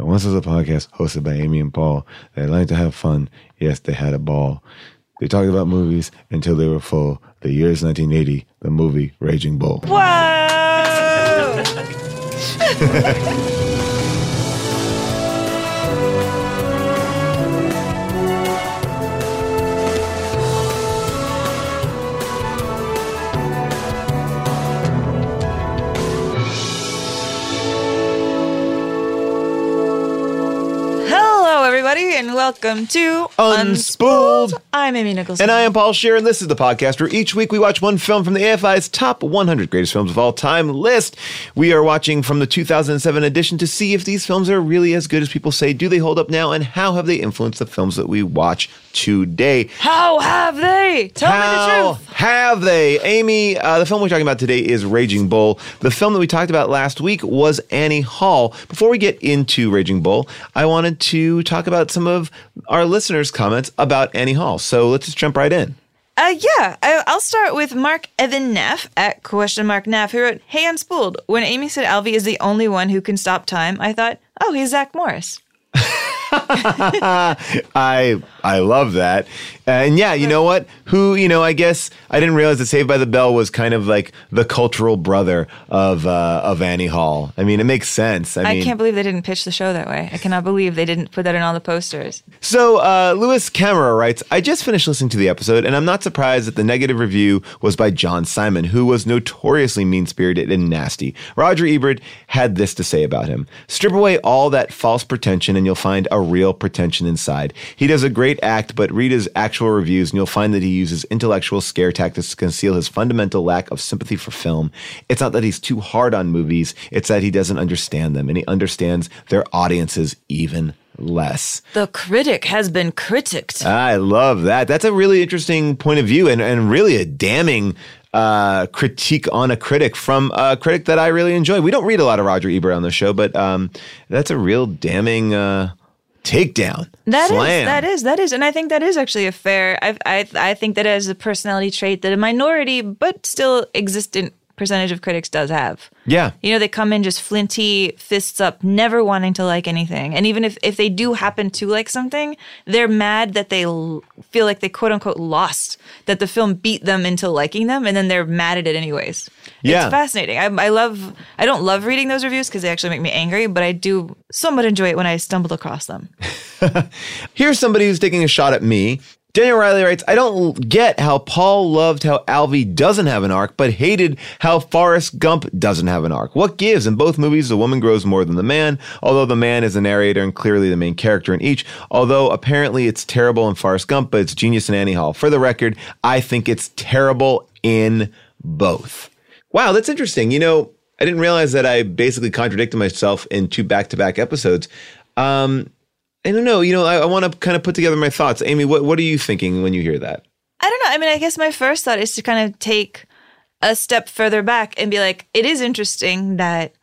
Once was a podcast hosted by Amy and Paul. They like to have fun. Yes, they had a ball. They talked about movies until they were full. The year is 1980. The movie Raging Bull. Whoa! And welcome to Unspooled. I'm Amy Nicholson. And I am Paul Shearer, and this is the podcast where each week we watch one film from the AFI's top 100 greatest films of all time list. We are watching from the 2007 edition to see if these films are really as good as people say. Do they hold up now, and how have they influenced the films that we watch today? How have they? Tell me the truth. How have they? Amy, the film we're talking about today is Raging Bull. The film that we talked about last week was Annie Hall. Before we get into Raging Bull, I wanted to talk about some of our listeners' comments about Annie Hall. So let's just jump right in. I'll start with Mark Evan Naff at @Naff, who wrote, "Hey, Unspooled. When Amy said Alvy is the only one who can stop time, I thought, oh, he's Zach Morris." I love that. And yeah, you know what? I guess I didn't realize that Saved by the Bell was kind of like the cultural brother of Annie Hall. I mean, it makes sense. I can't believe they didn't pitch the show that way. I cannot believe they didn't put that in all the posters. So Lewis Camera writes, "I just finished listening to the episode, and I'm not surprised that the negative review was by John Simon, who was notoriously mean-spirited and nasty. Roger Ebert had this to say about him. Strip away all that false pretension and you'll find a real pretension inside. He does a great act, but read his actual reviews and you'll find that he uses intellectual scare tactics to conceal his fundamental lack of sympathy for film. It's not that he's too hard on movies, it's that he doesn't understand them, and he understands their audiences even less. The critic has been critiqued." I love that. That's a really interesting point of view and really a damning critique on a critic from a critic that I really enjoy. We don't read a lot of Roger Ebert on the show, but that's a real damning takedown. That is. And I think that is actually a fair, I think that is a personality trait that a minority but still existent percentage of critics does have. Yeah. You know, they come in just flinty, fists up, never wanting to like anything. And even if they do happen to like something, they're mad that they feel like they quote unquote lost, that the film beat them into liking them, and then they're mad at it anyways. Yeah. It's fascinating. I don't love reading those reviews because they actually make me angry, but I do somewhat enjoy it when I stumbled across them. Here's somebody who's taking a shot at me. Daniel Riley writes, "I don't get how Paul loved how Alvy doesn't have an arc, but hated how Forrest Gump doesn't have an arc. What gives? In both movies, the woman grows more than the man, although the man is the narrator and clearly the main character in each, although apparently it's terrible in Forrest Gump, but it's genius in Annie Hall. For the record, I think it's terrible in both." Wow, that's interesting. You know, I didn't realize that I basically contradicted myself in 2 back-to-back episodes. I don't know. You know, I want to kind of put together my thoughts. Amy, what are you thinking when you hear that? I don't know. I mean, I guess my first thought is to kind of take a step further back and be like, it is interesting that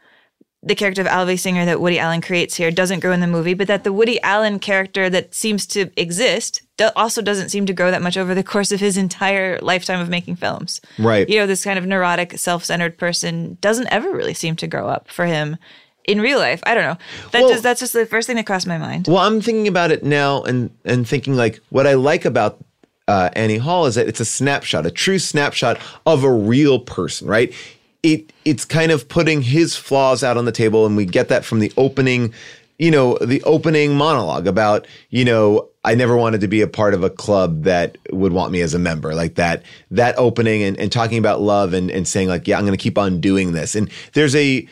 the character of Alvy Singer that Woody Allen creates here doesn't grow in the movie, but that the Woody Allen character that seems to exist also doesn't seem to grow that much over the course of his entire lifetime of making films. Right. You know, this kind of neurotic, self-centered person doesn't ever really seem to grow up for him in real life. I don't know. That's just the first thing that crossed my mind. Well, I'm thinking about it now and thinking, like, what I like about Annie Hall is that it's a snapshot, a true snapshot of a real person, right? It's kind of putting his flaws out on the table, and we get that from the opening, you know, the opening monologue about, you know, I never wanted to be a part of a club that would want me as a member, like that opening and talking about love and saying, like, yeah, I'm going to keep on doing this. And there's an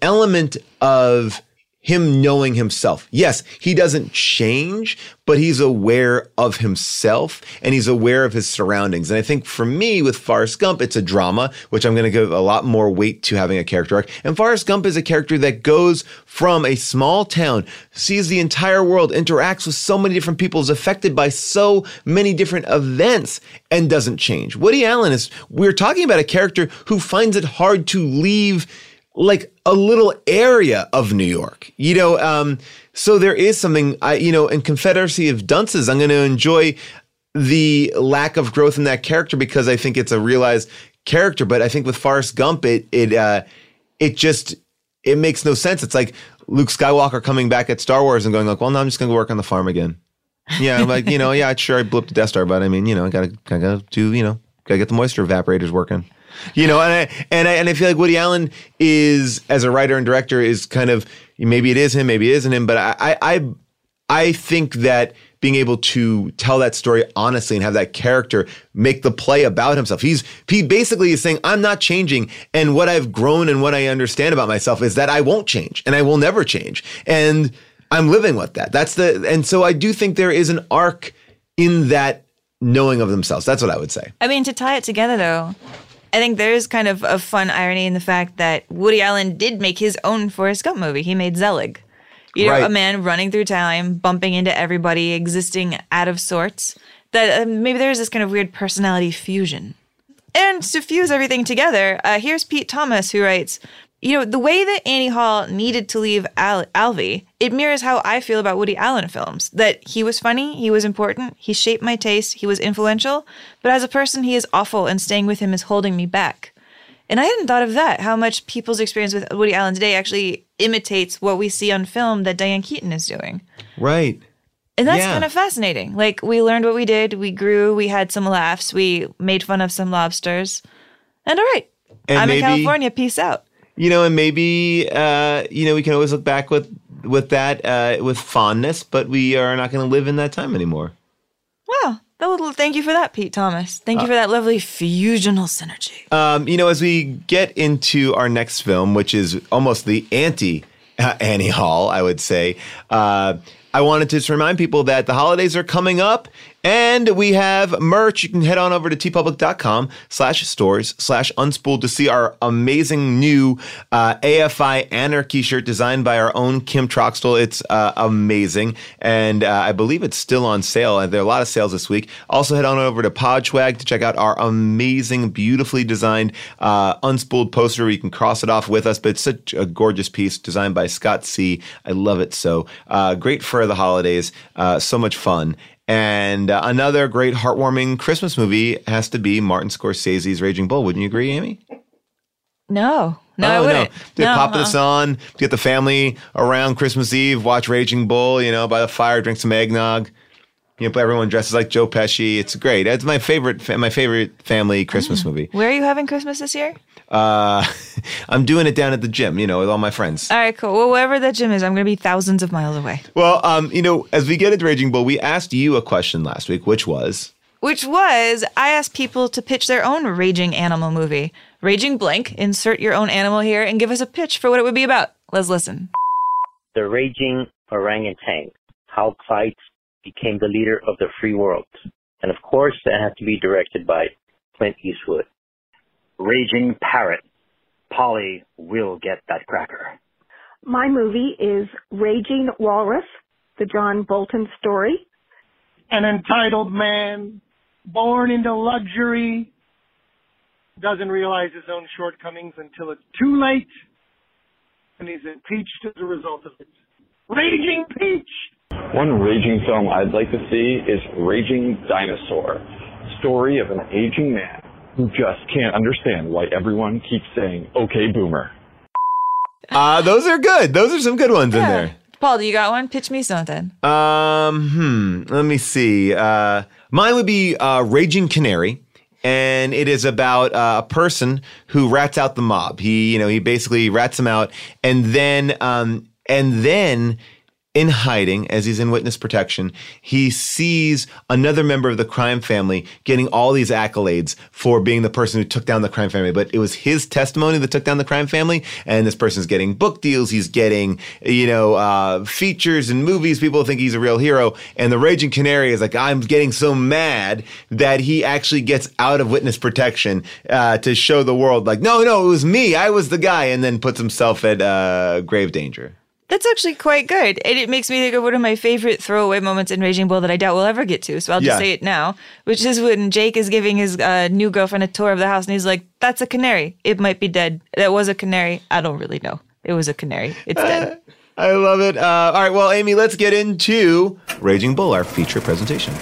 element of him knowing himself. Yes, he doesn't change, but he's aware of himself and he's aware of his surroundings. And I think for me with Forrest Gump, it's a drama, which I'm going to give a lot more weight to having a character arc. And Forrest Gump is a character that goes from a small town, sees the entire world, interacts with so many different people, is affected by so many different events, and doesn't change. Woody Allen we're talking about a character who finds it hard to leave, like, a little area of New York, you know? So there is something, in Confederacy of Dunces, I'm going to enjoy the lack of growth in that character because I think it's a realized character. But I think with Forrest Gump, it makes no sense. It's like Luke Skywalker coming back at Star Wars and going, like, well, no, I'm just going to work on the farm again. Yeah. I'm like, sure, I blew up the Death Star, but I mean, I gotta do, gotta get the moisture evaporators working. And I feel like Woody Allen is, as a writer and director, is kind of, maybe it is him, maybe it isn't him, but I think that being able to tell that story honestly and have that character make the play about himself, he basically is saying, I'm not changing, and what I've grown and what I understand about myself is that I won't change and I will never change, and I'm living with that. And so I do think there is an arc in that knowing of themselves. That's what I would say. I mean, to tie it together though, I think there is kind of a fun irony in the fact that Woody Allen did make his own Forrest Gump movie. He made Zelig. Right. A man running through time, bumping into everybody, existing out of sorts. That maybe there is this kind of weird personality fusion. And to fuse everything together, here's Pete Thomas, who writes, the way that Annie Hall needed to leave Alvy, it mirrors how I feel about Woody Allen films. That he was funny, he was important, he shaped my taste, he was influential, but as a person, he is awful, and staying with him is holding me back. And I hadn't thought of that, how much people's experience with Woody Allen today actually imitates what we see on film that Diane Keaton is doing. Right. And that's kind of fascinating. Like, we learned what we did, we grew, we had some laughs, we made fun of some lobsters. And all right, in California, peace out. And maybe, we can always look back with that with fondness, but we are not going to live in that time anymore. Wow. Thank you for that, Pete Thomas. Thank you for that lovely fusional synergy. As we get into our next film, which is almost the anti-Annie Hall, I would say, I wanted to just remind people that the holidays are coming up and we have merch. You can head on over to tpublic.com/stores/unspooled to see our amazing new AFI Anarchy shirt designed by our own Kim Troxtell. It's amazing. And I believe it's still on sale. And there are a lot of sales this week. Also head on over to Podschwag to check out our amazing, beautifully designed Unspooled poster where you can cross it off with us. But it's such a gorgeous piece designed by Scott C. I love it so. Great for the holidays. So much fun. And another great heartwarming Christmas movie has to be Martin Scorsese's Raging Bull. Wouldn't you agree, Amy? No, I wouldn't. Pop this on, get the family around Christmas Eve, watch Raging Bull, by the fire, drink some eggnog. Everyone dresses like Joe Pesci. It's great. It's my favorite family Christmas movie. Where are you having Christmas this year? I'm doing it down at the gym, with all my friends. All right, cool. Well, wherever that gym is, I'm going to be thousands of miles away. Well, as we get into Raging Bull, we asked you a question last week, which was, I asked people to pitch their own raging animal movie. Raging blank, insert your own animal here, and give us a pitch for what it would be about. Let's listen. The raging orangutan. How Clyde became the leader of the free world. And of course, that had to be directed by Clint Eastwood. Raging Parrot. Polly will get that cracker. My movie is Raging Walrus, the John Bolton story. An entitled man, born into luxury, doesn't realize his own shortcomings until it's too late. and he's impeached as a result of it. Raging Peach! One raging film I'd like to see is Raging Dinosaur. Story of an aging man who just can't understand why everyone keeps saying, okay, boomer. Those are good. Those are some good ones in there. Paul, do you got one? Pitch me something. Let me see. Mine would be Raging Canary. And it is about a person who rats out the mob. He basically rats them out, and then in hiding, as he's in witness protection, he sees another member of the crime family getting all these accolades for being the person who took down the crime family. But it was his testimony that took down the crime family, and this person's getting book deals. He's getting, features and movies. People think he's a real hero. And the Raging Canary is like, I'm getting so mad that he actually gets out of witness protection to show the world, like, no, it was me. I was the guy. And then puts himself at grave danger. That's actually quite good. And it makes me think of one of my favorite throwaway moments in Raging Bull that I doubt we'll ever get to. So I'll just say it now, which is when Jake is giving his new girlfriend a tour of the house and he's like, that's a canary. It might be dead. That was a canary. I don't really know. It was a canary. It's dead. I love it. All right. Well, Amy, let's get into Raging Bull, our feature presentation.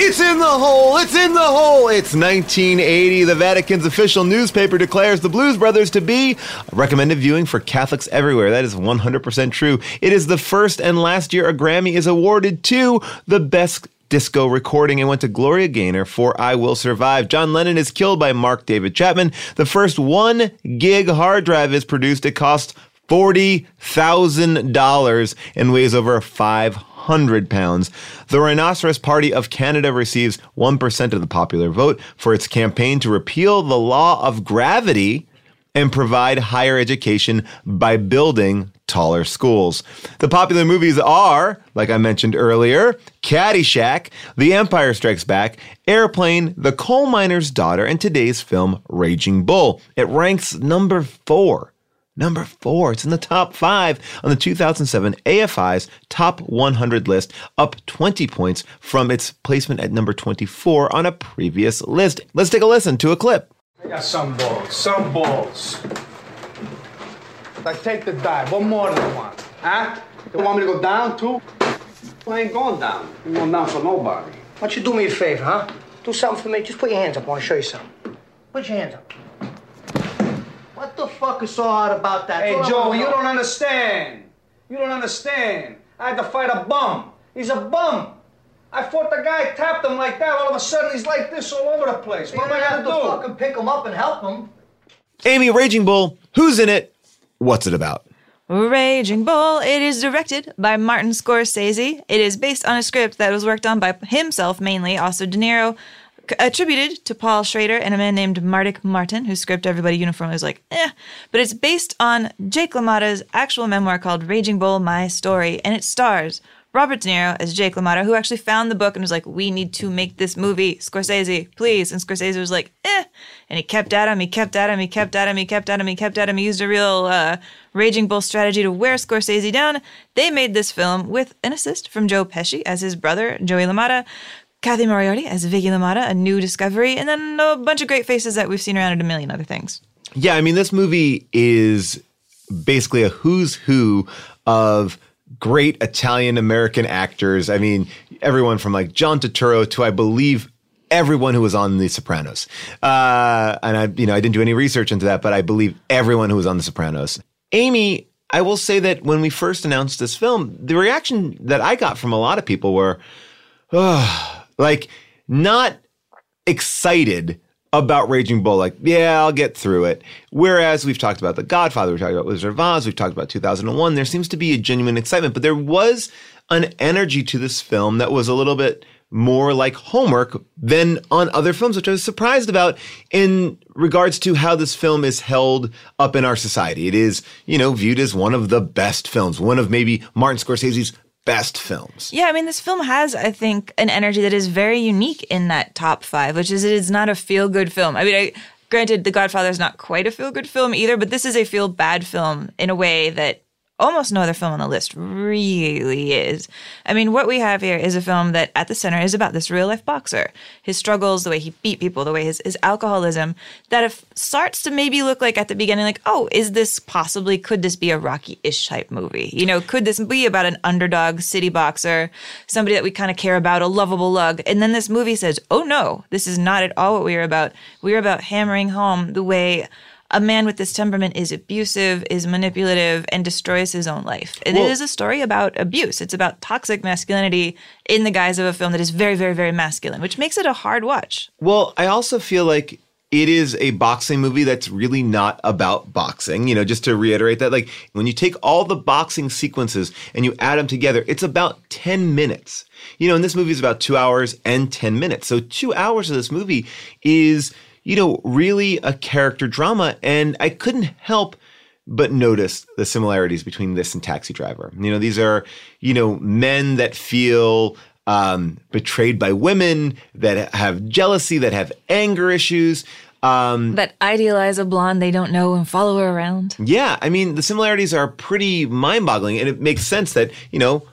It's in the hole! It's in the hole! It's 1980. The Vatican's official newspaper declares the Blues Brothers to be recommended viewing for Catholics everywhere. That is 100% true. It is the first and last year a Grammy is awarded to the best disco recording and went to Gloria Gaynor for I Will Survive. John Lennon is killed by Mark David Chapman. The first 1 gig hard drive is produced. It costs $40,000 and weighs over 500 pounds. The Rhinoceros Party of Canada receives 1% of the popular vote for its campaign to repeal the law of gravity and provide higher education by building taller schools. The popular movies are, like I mentioned earlier, Caddyshack, The Empire Strikes Back, Airplane, The Coal Miner's Daughter, and today's film, Raging Bull. It ranks number 4. Number 4, it's in the top 5 on the 2007 AFI's Top 100 list, up 20 points from its placement at number 24 on a previous list. Let's take a listen to a clip. I got some balls. Like, take the dive. What more do you want? Huh? You want me to go down, too? Well, I ain't going down. I'm going down for nobody. Why don't you do me a favor, huh? Do something for me. Just put your hands up. I want to show you something. Put your hands up. What the fuck is so hard about that? Hey, Joe, you don't understand. I had to fight a bum. He's a bum. I fought the guy, tapped him like that. All of a sudden, he's like this all over the place. What am I going to do? You fucking pick him up and help him. Amy, Raging Bull, who's in it? What's it about? Raging Bull, it is directed by Martin Scorsese. It is based on a script that was worked on by himself mainly, also De Niro, attributed to Paul Schrader and a man named Martin, whose script everybody uniformly is like, eh. But it's based on Jake LaMotta's actual memoir called Raging Bull, My Story, and it stars Robert De Niro as Jake LaMotta, who actually found the book and was like, we need to make this movie, Scorsese, please. And Scorsese was like, eh. And he kept at him. He used a real Raging Bull strategy to wear Scorsese down. They made this film with an assist from Joe Pesci as his brother, Joey LaMotta, Kathy Moriarty as Vicky LaMotta, a new discovery, and then a bunch of great faces that we've seen around at a million other things. Yeah, I mean, this movie is basically a who's who of great Italian-American actors. I mean, everyone from like John Turturro to, I believe, everyone who was on The Sopranos. And I didn't do any research into that, but I believe everyone who was on The Sopranos. Amy, I will say that when we first announced this film, the reaction that I got from a lot of people were, like, not excited about Raging Bull. Like, yeah, I'll get through it. Whereas we've talked about The Godfather, we've talked about Wizard of Oz, we've talked about 2001. There seems to be a genuine excitement. But there was an energy to this film that was a little bit more like homework than on other films, which I was surprised about in regards to how this film is held up in our society. It is, viewed as one of the best films, one of maybe Martin Scorsese's best films. Yeah, I mean, this film has, I think, an energy that is very unique in that top 5, which is it is not a feel-good film. I mean, granted, The Godfather is not quite a feel-good film either, but this is a feel-bad film in a way that almost no other film on the list really is. I mean, what we have here is a film that at the center is about this real-life boxer, his struggles, the way he beat people, the way his alcoholism, that it starts to maybe look like at the beginning, like, oh, is this possibly, could this be a Rocky-ish type movie? You know, could this be about an underdog city boxer, somebody that we kind of care about, a lovable lug? And then this movie says, oh, no, this is not at all what we are about. We are about hammering home the way a man with this temperament is abusive, is manipulative, and destroys his own life. And it is a story about abuse. It's about toxic masculinity in the guise of a film that is very, very, very masculine, which makes it a hard watch. Well, I also feel like it is a boxing movie that's really not about boxing. You know, just to reiterate that, like, when you take all the boxing sequences and you add them together, it's about 10 minutes. You know, and this movie is about 2 hours and 10 minutes. So 2 hours of this movie is, you know, really a character drama. And I couldn't help but notice the similarities between this and Taxi Driver. You know, these are, you know, men that feel betrayed by women, that have jealousy, that have anger issues. That idealize a blonde they don't know and follow her around. Yeah. I mean, the similarities are pretty mind-boggling. And it makes sense that, you know,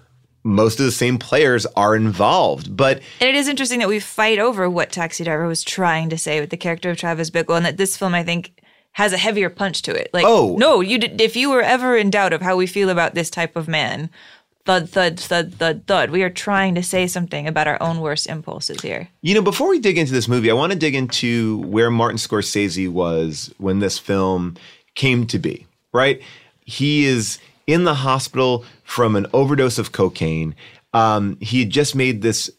most of the same players are involved, but... And it is interesting that we fight over what Taxi Driver was trying to say with the character of Travis Bickle, and that this film, I think, has a heavier punch to it. Like, no, you did, if you were ever in doubt of how we feel about this type of man, thud, thud, thud, thud, thud, we are trying to say something about our own worst impulses here. You know, before we dig into this movie, I want to dig into where Martin Scorsese was when this film came to be, right? He is in the hospital from an overdose of cocaine. He had just made this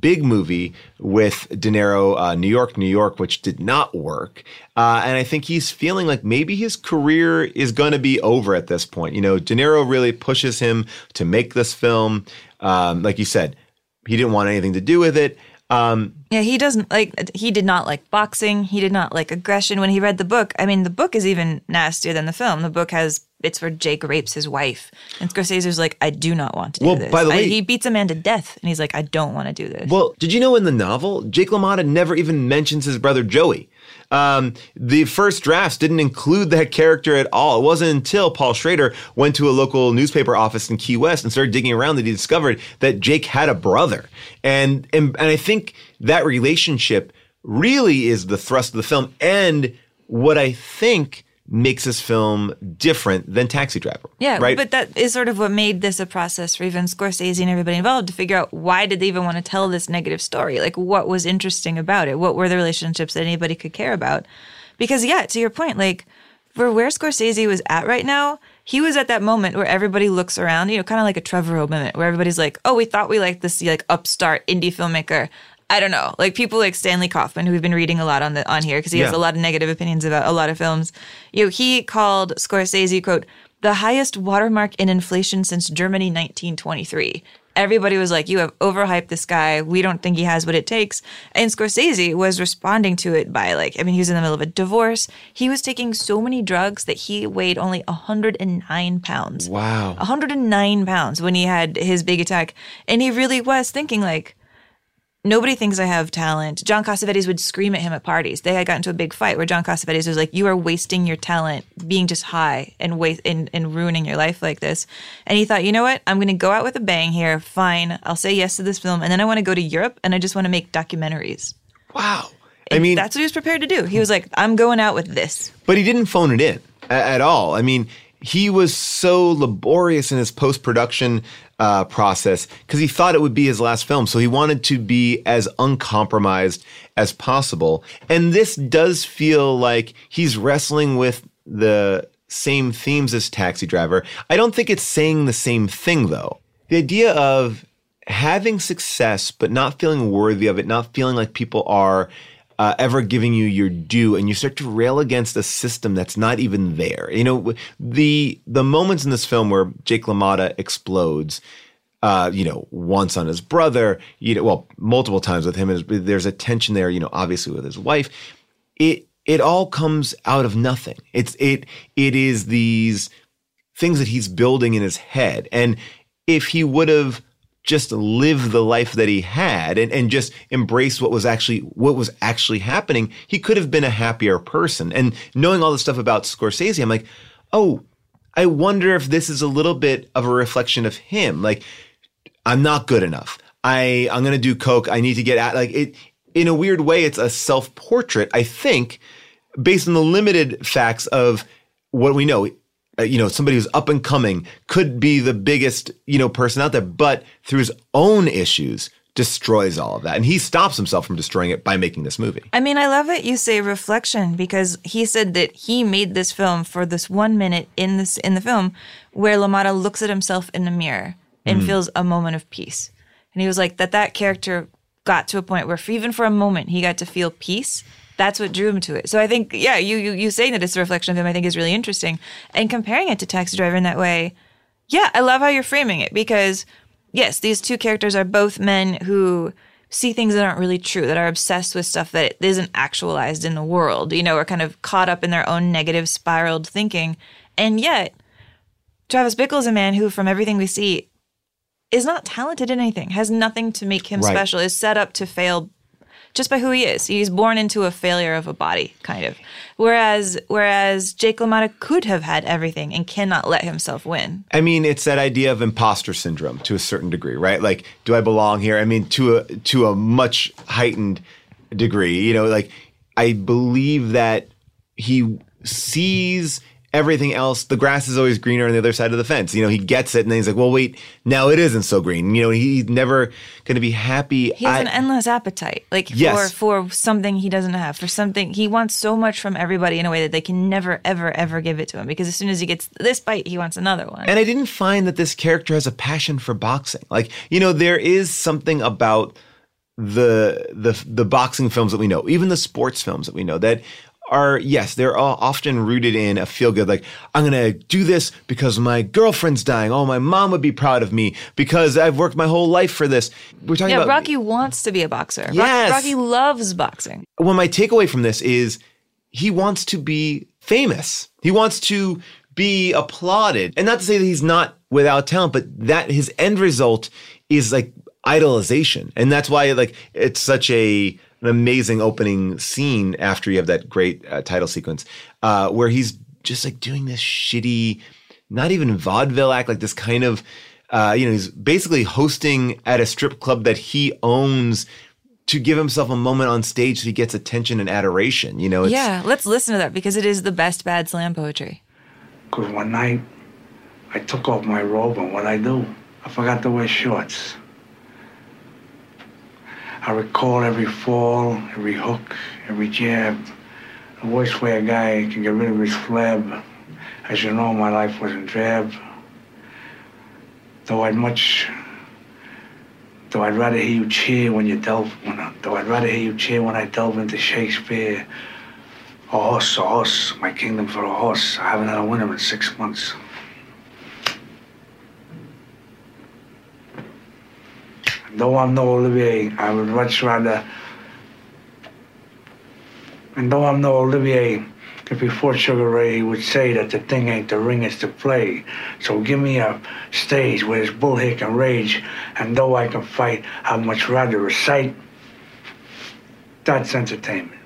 big movie with De Niro, New York, New York, which did not work. And I think he's feeling like maybe his career is going to be over at this point. You know, De Niro really pushes him to make this film. Like you said, he didn't want anything to do with it. Yeah, he doesn't like, he did not like boxing. He did not like aggression. When he read the book, I mean, the book is even nastier than the film. The book has bits where Jake rapes his wife. And Scorsese's like, I do not want to do this. By the way, he beats a man to death. And he's like, I don't want to do this. Well, did you know in the novel, Jake LaMotta never even mentions his brother Joey? The first drafts didn't include that character at all. It wasn't until Paul Schrader went to a local newspaper office in Key West and started digging around that he discovered that Jake had a brother. And I think that relationship really is the thrust of the film and what I think makes this film different than Taxi Driver. Yeah, right? But that is sort of what made this a process for even Scorsese and everybody involved to figure out why did they even want to tell this negative story? Like, what was interesting about it? What were the relationships that anybody could care about? Because, yeah, to your point, like, for where Scorsese was at right now, he was at that moment where everybody looks around, you know, kind of like a Trevorrow moment, where everybody's like, oh, we thought we liked this, like, upstart indie filmmaker. I don't know, like people like Stanley Kaufman, who we've been reading a lot on here because he has a lot of negative opinions about a lot of films. You know, he called Scorsese, quote, the highest watermark in inflation since Germany 1923. Everybody was like, you have overhyped this guy. We don't think he has what it takes. And Scorsese was responding to it by like, I mean, he was in the middle of a divorce. He was taking so many drugs that he weighed only 109 pounds. Wow. 109 pounds when he had his big attack. And he really was thinking like, nobody thinks I have talent. John Cassavetes would scream at him at parties. They had gotten into a big fight where John Cassavetes was like, you are wasting your talent being just high and ruining your life like this. And he thought, you know what? I'm going to go out with a bang here. Fine. I'll say yes to this film. And then I want to go to Europe and I just want to make documentaries. Wow. I mean, that's what he was prepared to do. He was like, I'm going out with this. But he didn't phone it in at all. I mean, he was so laborious in his post-production process because he thought it would be his last film. So he wanted to be as uncompromised as possible. And this does feel like he's wrestling with the same themes as Taxi Driver. I don't think it's saying the same thing, though. The idea of having success but not feeling worthy of it, not feeling like people are ever giving you your due, and you start to rail against a system that's not even there. You know, the moments in this film where Jake LaMotta explodes, you know, once on his brother, you know, well, multiple times with him, and there's a tension there, you know, obviously with his wife. It all comes out of nothing. It is these things that he's building in his head. And if he would have just live the life that he had and just embrace what was actually happening, he could have been a happier person. And knowing all this stuff about Scorsese, I'm like, oh, I wonder if this is a little bit of a reflection of him. Like, I'm not good enough. I'm going to do coke. I need to get out. Like, it, in a weird way, it's a self-portrait, I think, based on the limited facts of what we know. You know, somebody who's up and coming, could be the biggest, you know, person out there, but through his own issues destroys all of that. And he stops himself from destroying it by making this movie. I mean, I love that you say reflection, because he said that he made this film for this 1 minute in the film where LaMotta looks at himself in the mirror and feels a moment of peace. And he was like, that character got to a point where even for a moment he got to feel peace. That's what drew him to it. So I think, yeah, you saying that it's a reflection of him, I think is really interesting. And comparing it to Taxi Driver in that way, yeah, I love how you're framing it, because, yes, these two characters are both men who see things that aren't really true, that are obsessed with stuff that isn't actualized in the world, you know, are kind of caught up in their own negative spiraled thinking. And yet, Travis Bickle is a man who, from everything we see, is not talented in anything, has nothing to make him special, is set up to fail just by who he is. He's born into a failure of a body, kind of. Whereas Jake LaMotta could have had everything and cannot let himself win. I mean, it's that idea of imposter syndrome to a certain degree, right? Like, do I belong here? I mean, to a much heightened degree. You know, like, I believe that he sees everything else. The grass is always greener on the other side of the fence. You know, he gets it, and then he's like, well, wait, now it isn't so green. You know, he's never going to be happy. He has an endless appetite, like, for something he doesn't have, for something. He wants so much from everybody in a way that they can never, ever, ever give it to him, because as soon as he gets this bite, he wants another one. And I didn't find that this character has a passion for boxing. Like, you know, there is something about the boxing films that we know, even the sports films that we know, that are, yes, they're all often rooted in a feel-good, like, I'm going to do this because my girlfriend's dying. Oh, my mom would be proud of me because I've worked my whole life for this. We're talking about— Rocky wants to be a boxer. Yes. Rocky loves boxing. Well, my takeaway from this is he wants to be famous. He wants to be applauded. And not to say that he's not without talent, but that his end result is, like, idolization. And that's why, like, it's such an amazing opening scene after you have that great title sequence where he's just, like, doing this shitty, not even vaudeville act, like this kind of, you know, he's basically hosting at a strip club that he owns to give himself a moment on stage so he gets attention and adoration, you know? Yeah, let's listen to that, because it is the best bad slam poetry. Because one night I took off my robe, and what I do, I forgot to wear shorts. I recall every fall, every hook, every jab, the worst way a guy can get rid of his flab. As you know, my life wasn't drab. Though I'd rather hear you cheer when I delve into Shakespeare. A horse, my kingdom for a horse. I haven't had a winner in 6 months. Though I'm no Olivier, I would much rather. And though I'm no Olivier, if before Sugar Ray would say that the thing ain't the ring, it's the play. So give me a stage where this bull here can rage, and though I can fight, I'd much rather recite. That's entertainment.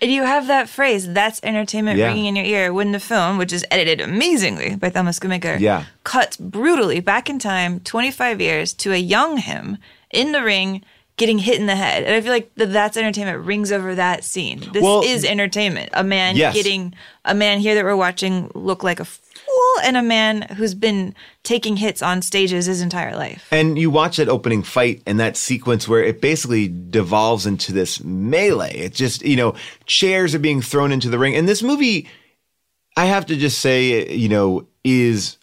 And you have that phrase, that's entertainment, ringing in your ear, when the film, which is edited amazingly by Thelma Schoonmaker, cuts brutally back in time, 25 years, to a young him in the ring getting hit in the head. And I feel like that's entertainment rings over that scene. This is entertainment. A man getting a man here that we're watching look like a fool, and a man who's been taking hits on stages his entire life. And you watch that opening fight and that sequence where it basically devolves into this melee. It's just, you know, chairs are being thrown into the ring. And this movie, I have to just say, you know, is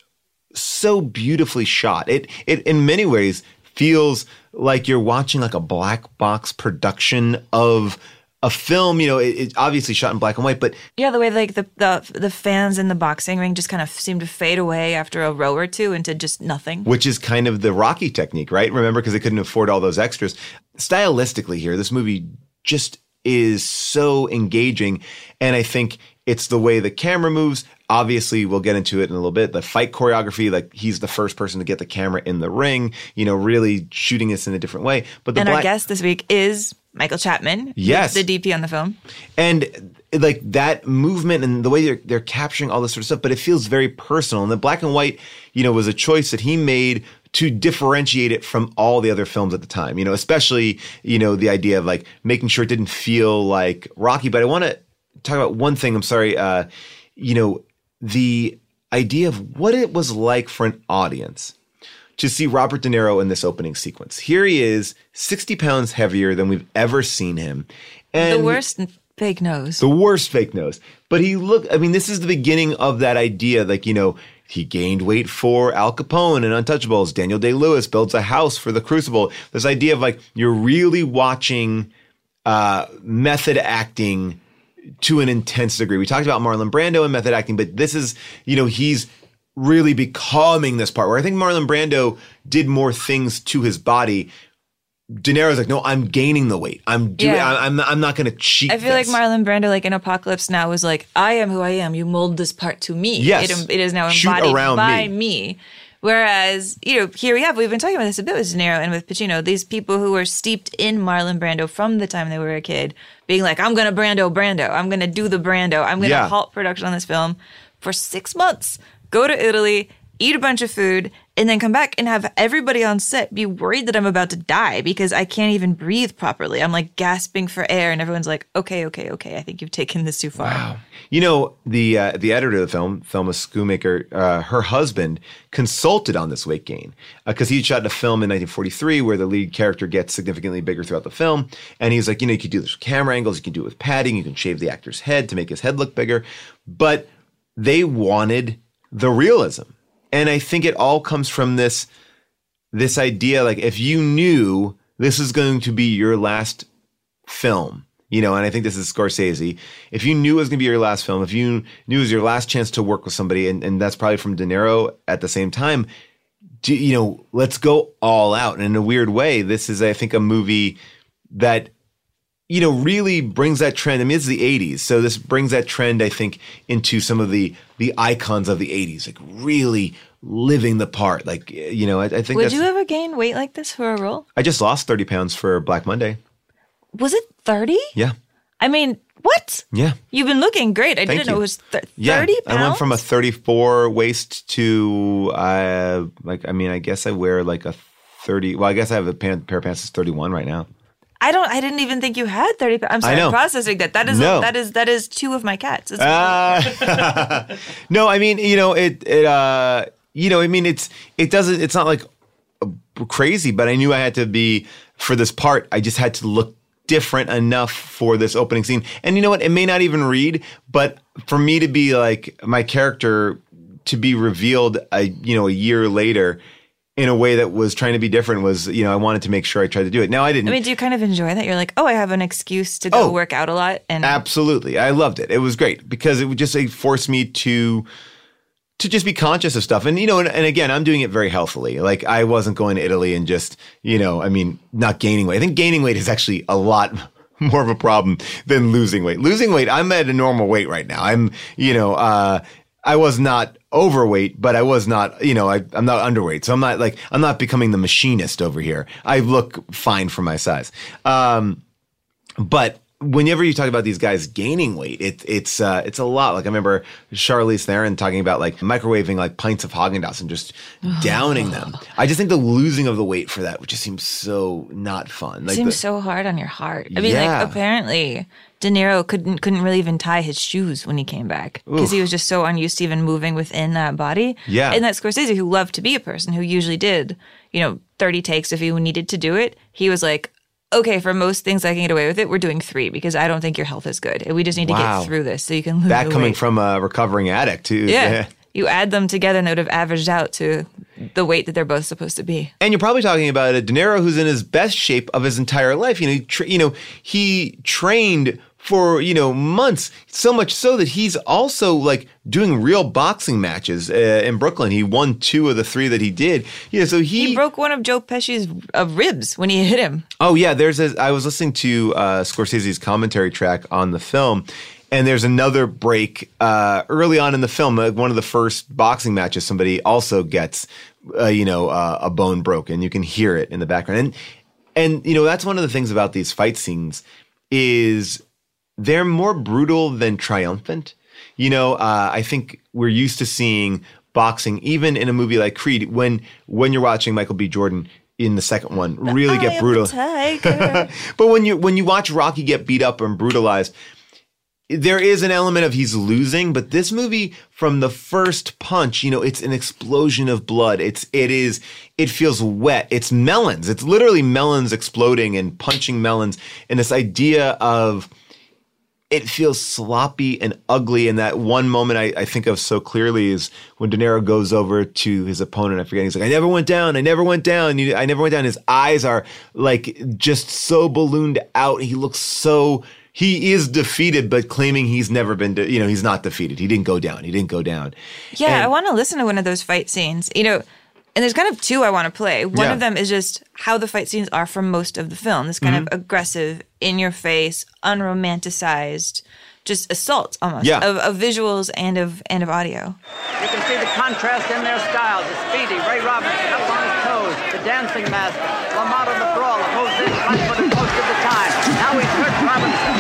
so beautifully shot. It in many ways feels like you're watching, like, a black box production of a film. You know, it's obviously shot in black and white, but yeah, the way, like, the fans in the boxing ring just kind of seem to fade away after a row or two into just nothing. Which is kind of the Rocky technique, right? Remember, because they couldn't afford all those extras. Stylistically here, this movie just is so engaging, and I think it's the way the camera moves. Obviously, we'll get into it in a little bit. The fight choreography, like he's the first person to get the camera in the ring, you know, really shooting this in a different way. But the our guest this week is Michael Chapman. Yes. The DP on the film. And like that movement and the way they're capturing all this sort of stuff, but it feels very personal. And the black and white, you know, was a choice that he made to differentiate it from all the other films at the time, you know, especially, you know, the idea of like making sure it didn't feel like Rocky. But I want to talk about one thing. I'm sorry. You know, the idea of what it was like for an audience to see Robert De Niro in this opening sequence. Here he is, 60 pounds heavier than we've ever seen him. And the worst fake nose. The worst fake nose. But he looked, I mean, this is the beginning of that idea, like, you know, he gained weight for Al Capone and Untouchables. Daniel Day-Lewis builds a house for The Crucible. This idea of like, you're really watching method acting to an intense degree. We talked about Marlon Brando and method acting, but this is, you know, he's really becoming this part where I think Marlon Brando did more things to his body. De Niro's like, no, I'm gaining the weight. I'm not going to cheat. I feel like Marlon Brando, like in Apocalypse Now, was like, I am who I am. You mold this part to me. Yes. It is now embodied by me. Whereas, you know, here we've been talking about this a bit with De Niro and with Pacino, these people who were steeped in Marlon Brando from the time they were a kid, being like, I'm going to Brando. I'm going to do the Brando. I'm going to halt production on this film for 6 months, go to Italy, eat a bunch of food, and then come back and have everybody on set be worried that I'm about to die because I can't even breathe properly. I'm like gasping for air, and everyone's like, okay. I think you've taken this too far. Wow. You know, the editor of the film, Thelma Schoonmaker, her husband consulted on this weight gain because he shot a film in 1943 where the lead character gets significantly bigger throughout the film. And he's like, you know, you can do this with camera angles, you can do it with padding, you can shave the actor's head to make his head look bigger. But they wanted the realism. And I think it all comes from this idea, like if you knew this is going to be your last film, you know, and I think this is Scorsese, if you knew it was going to be your last film, if you knew it was your last chance to work with somebody, and that's probably from De Niro at the same time, you know, let's go all out. And in a weird way, this is, I think, a movie that, you know, really brings that trend. I mean, it's the 80s. So this brings that trend, I think, into some of the icons of the 80s, like really living the part. Like, you know, I think would you ever gain weight like this for a role? I just lost 30 pounds for Black Monday. Was it 30? Yeah. I mean, what? Yeah. You've been looking great. I didn't know it was 30 pounds? I went from a 34 waist to, I guess I wear like a 30. Well, I guess I have a pair of pants that's 31 right now. I didn't even think you had 30 pounds. I'm sorry, I'm processing that. That is two of my cats. No, I mean, you know, it's not like crazy, but I knew I had to be for this part. I just had to look different enough for this opening scene. And you know what? It may not even read, but for me to be like my character to be revealed a year later in a way that was trying to be different was, you know, I wanted to make sure I tried to do it. Now, I didn't. I mean, do you kind of enjoy that? You're like, oh, I have an excuse to go work out a lot. And absolutely. I loved it. It was great because it forced me to just be conscious of stuff. And, you know, and again, I'm doing it very healthily. Like I wasn't going to Italy and just, you know, I mean, not gaining weight. I think gaining weight is actually a lot more of a problem than losing weight. Losing weight, I'm at a normal weight right now. I'm, you know, I was not overweight, but I was not, you know, I'm not underweight. So I'm not becoming the machinist over here. I look fine for my size. But whenever you talk about these guys gaining weight, it's a lot. Like I remember Charlize Theron talking about like microwaving like pints of Häagen-Dazs and just downing them. I just think the losing of the weight for that, which just seems so not fun. Like it seems so hard on your heart. I mean, like apparently De Niro couldn't really even tie his shoes when he came back because he was just so unused to even moving within that body. Yeah. And that Scorsese, who loved to be a person who usually did, you know, 30 takes if he needed to do it, he was like, okay, for most things I can get away with it, we're doing 3 because I don't think your health is good. And we just need to get through this so you can lose that coming weight. From a recovering addict too. Yeah. You add them together and it would have averaged out to the weight that they're both supposed to be. And you're probably talking about a De Niro who's in his best shape of his entire life. You know, he trained for, you know, months, so much so that he's also like doing real boxing matches in Brooklyn. He won 2 of the 3 that he did. You know, so he broke one of Joe Pesci's ribs when he hit him. Oh yeah, I was listening to Scorsese's commentary track on the film, And there's another break early on in the film. One of the first boxing matches, somebody also gets, a bone broken. You can hear it in the background. And you know, that's one of the things about these fight scenes is they're more brutal than triumphant. You know, I think we're used to seeing boxing, even in a movie like Creed, when you're watching Michael B. Jordan in the second one, really get brutal. But when you watch Rocky get beat up and brutalized, there is an element of he's losing, but this movie, from the first punch, you know, it's an explosion of blood. It feels wet. It's melons. It's literally melons exploding and punching melons. And this idea of it feels sloppy and ugly. And that one moment I think of so clearly is when De Niro goes over to his opponent. I forget. He's like, I never went down. I never went down. I never went down. His eyes are like just so ballooned out. He looks so... He is defeated, but claiming he's never been, he's not defeated. He didn't go down. He didn't go down. Yeah, I want to listen to one of those fight scenes, and there's kind of two I want to play. One of them is just how the fight scenes are from most of the film, this kind of aggressive, in-your-face, unromanticized, just assault almost of visuals and of audio. You can see the contrast in their styles. The speedy Ray Robinson up on his toes, the dancing master, LaMotta the brawler, moves in front for the most of the time. Now he's hurt Robinson.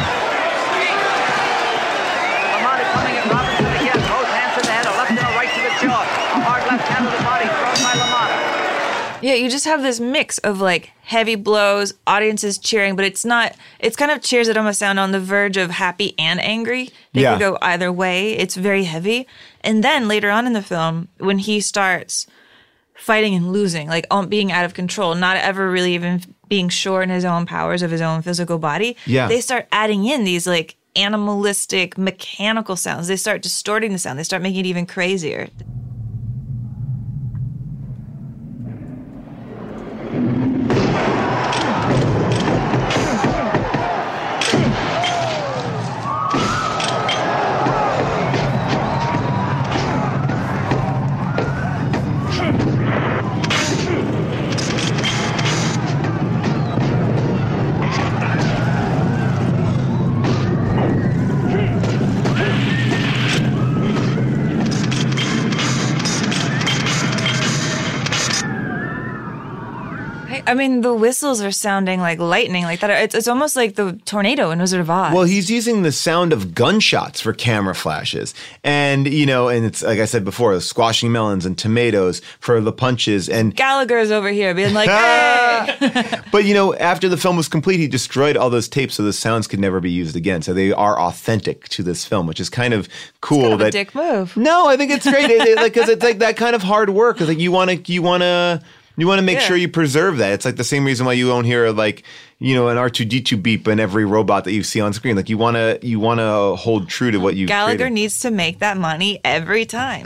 Yeah, you just have this mix of like heavy blows, audiences cheering, but it's kind of cheers that almost sound on the verge of happy and angry. They could go either way. It's very heavy. And then later on in the film, when he starts fighting and losing, like being out of control, not ever really even being sure in his own powers of his own physical body, they start adding in these like animalistic, mechanical sounds. They start distorting the sound. They start making it even crazier. I mean, the whistles are sounding like lightning, like that. It's almost like the tornado in Wizard of Oz. Well, he's using the sound of gunshots for camera flashes. And, and it's, like I said before, squashing melons and tomatoes for the punches. And Gallagher's over here being like, hey! But, after the film was complete, he destroyed all those tapes so the sounds could never be used again. So they are authentic to this film, which is kind of cool. It's kind of a dick move. No, I think it's great. Because it's like that kind of hard work. It's like you want to... You want to make sure you preserve that. It's like the same reason why you don't hear like, an R2-D2 beep in every robot that you see on screen. Like you want to hold true to what you Gallagher needs to make that money every time.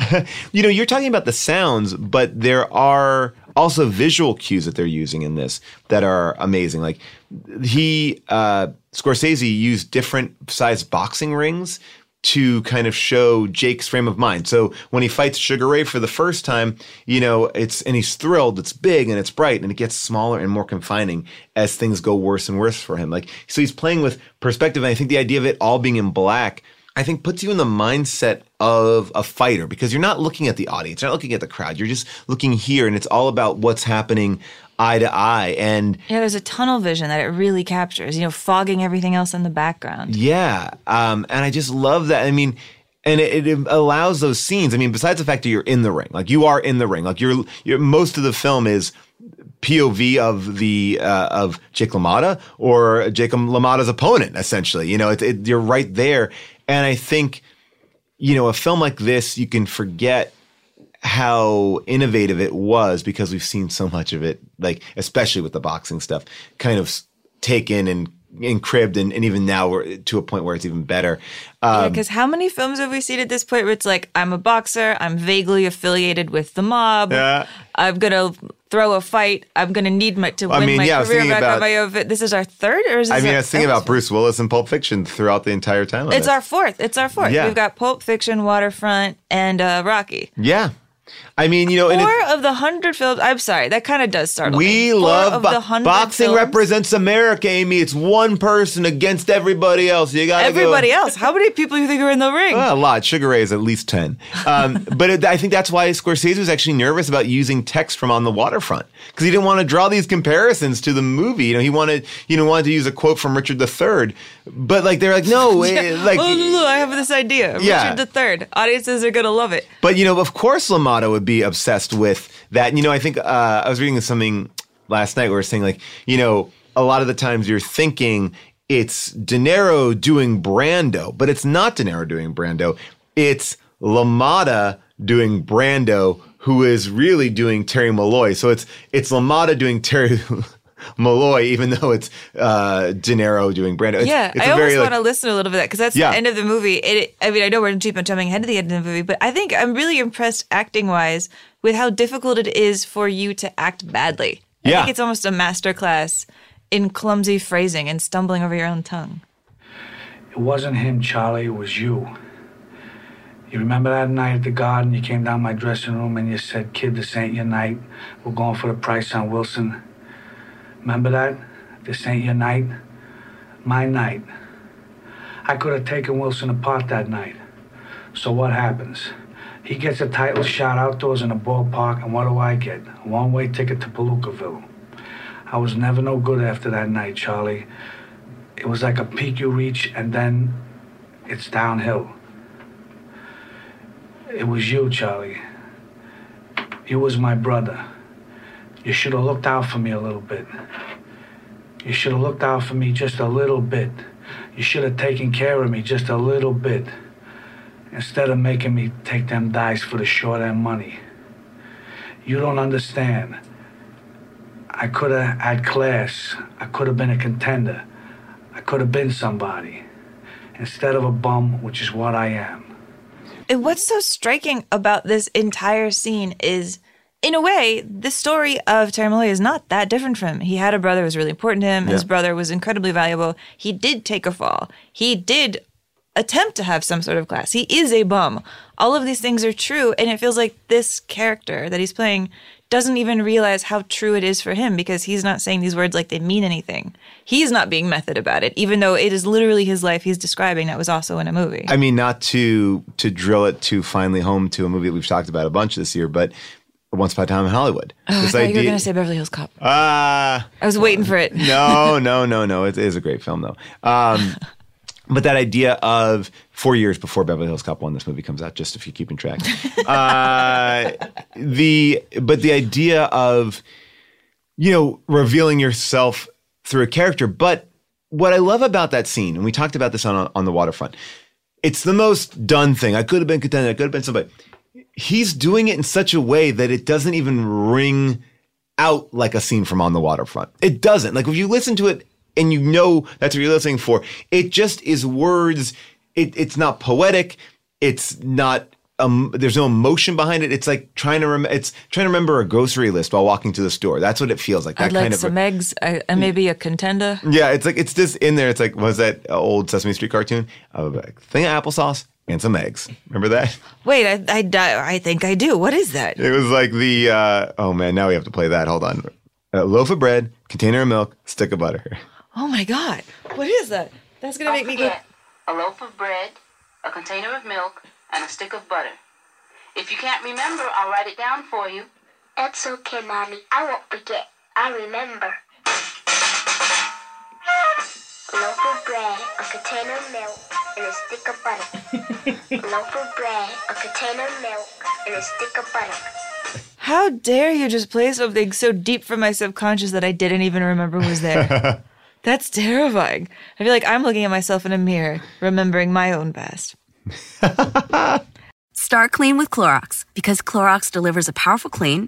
You're talking about the sounds, but there are also visual cues that they're using in this that are amazing. Like Scorsese used different size boxing rings to kind of show Jake's frame of mind. So when he fights Sugar Ray for the first time, he's thrilled, it's big and it's bright, and it gets smaller and more confining as things go worse and worse for him. Like, so he's playing with perspective, and I think the idea of it all being in black, I think puts you in the mindset of a fighter, because you're not looking at the audience, you're not looking at the crowd, you're just looking here, and it's all about what's happening eye to eye. And yeah, there's a tunnel vision that it really captures, fogging everything else in the background. Yeah. And I just love that. I mean, and it allows those scenes. I mean, besides the fact that you're in the ring, like you are in the ring, like you're most of the film is POV of the of Jake LaMotta or Jake LaMotta's opponent, essentially. You're right there. And I think, a film like this, you can forget how innovative it was because we've seen so much of it, like especially with the boxing stuff, kind of taken and cribbed, and even now we're to a point where it's even better. Because how many films have we seen at this point where it's like, I'm a boxer, I'm vaguely affiliated with the mob, I'm going to throw a fight, I'm going to need to win my career back on my own. This is our third? I was thinking about Bruce Willis and Pulp Fiction throughout the entire time. It's our fourth. Yeah. We've got Pulp Fiction, Waterfront, and Rocky. Yeah. I mean, you know, four of the 100 films. I'm sorry, that kind of does startle me. We love boxing films. Represents America, Amy. It's one person against everybody else. You got everybody else. How many people do you think are in the ring? Well, a lot. Sugar Ray is at least 10. But I think that's why Scorsese was actually nervous about using text from On the Waterfront, because he didn't want to draw these comparisons to the movie. You know, he wanted to use a quote from Richard III. But like they're like, no, I have this idea. Yeah. Richard III. Audiences are gonna love it. But you know, of course, LaMotta would be obsessed with that. And, you know, I think I was reading something last night where it's saying, like, you know, a lot of the times you're thinking it's De Niro doing Brando, but it's not De Niro doing Brando. It's LaMotta doing Brando, who is really doing Terry Malloy. So it's LaMotta doing Terry Malloy, even though it's De Niro doing Brando. It's I always want to listen a little bit of that, because that's the end of the movie. I know we're jumping ahead to the end of the movie, but I think I'm really impressed acting-wise with how difficult it is for you to act badly. I think it's almost a masterclass in clumsy phrasing and stumbling over your own tongue. It wasn't him, Charlie. It was you. You remember that night at the Garden? You came down my dressing room and you said, "Kid, this ain't your night. We're going for the price on Wilson." Remember that? This ain't your night. My night. I could have taken Wilson apart that night. So what happens? He gets a title shot outdoors in a ballpark, and what do I get? A one-way ticket to Palookaville. I was never no good after that night, Charlie. It was like a peak you reach, and then it's downhill. It was you, Charlie. You was my brother. You should have looked out for me a little bit. You should have looked out for me just a little bit. You should have taken care of me just a little bit, instead of making me take them dice for the short-end money. You don't understand. I could have had class. I could have been a contender. I could have been somebody, instead of a bum, which is what I am. And what's so striking about this entire scene is, in a way, the story of Terry Malloy is not that different from him. He had a brother who was really important to him. Yeah. His brother was incredibly valuable. He did take a fall. He did attempt to have some sort of class. He is a bum. All of these things are true, and it feels like this character that he's playing doesn't even realize how true it is for him, because he's not saying these words like they mean anything. He's not being method about it, even though it is literally his life he's describing that was also in a movie. I mean, not to drill it too finely home to a movie that we've talked about a bunch this year, but Once Upon a Time in Hollywood. Oh, I thought you were going to say Beverly Hills Cop. I was waiting for it. No. It is a great film, though. But that idea of 4 years before Beverly Hills Cop 1, this movie comes out, just if you're keeping track. The idea of, you know, revealing yourself through a character. But what I love about that scene, and we talked about this on the Waterfront, it's the most done thing. I could have been contended. I could have been somebody. He's doing it in such a way that it doesn't even ring out like a scene from On the Waterfront. It doesn't. Like, if you listen to it and you know that's what you're listening for, it just is words. It's not poetic. It's not. There's no emotion behind it. It's like trying to remember a grocery list while walking to the store. That's what it feels like. I'd like kind of some eggs and maybe a contender. Yeah, it's like it's just in there. It's like, was that old Sesame Street cartoon? A thing of applesauce and some eggs. Remember that? Wait, I think I do. What is that? It was like the oh man, now we have to play that. Hold on. A loaf of bread, container of milk, stick of butter. Oh my God, what is that? That's gonna make me go. A loaf of bread, a container of milk, and a stick of butter. If you can't remember, I'll write it down for you. That's okay, Mommy. I won't forget. I remember. A loaf of bread, a container of milk, and a stick of butter. A loaf of bread, a container of milk, and a stick of butter. How dare you just play something so deep from my subconscious that I didn't even remember was there? That's terrifying. I feel like I'm looking at myself in a mirror, remembering my own past. Start clean with Clorox, because Clorox delivers a powerful clean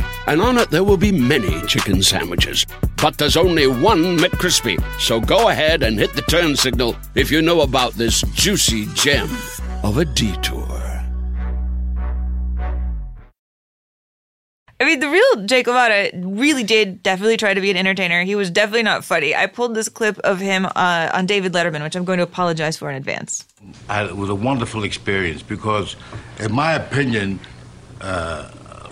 and on it there will be many chicken sandwiches. But there's only one McCrispy, so go ahead and hit the turn signal if you know about this juicy gem of a detour. I mean, the real Jake LaMotta really did definitely try to be an entertainer. He was definitely not funny. I pulled this clip of him on David Letterman, which I'm going to apologize for in advance. It was a wonderful experience because, in my opinion,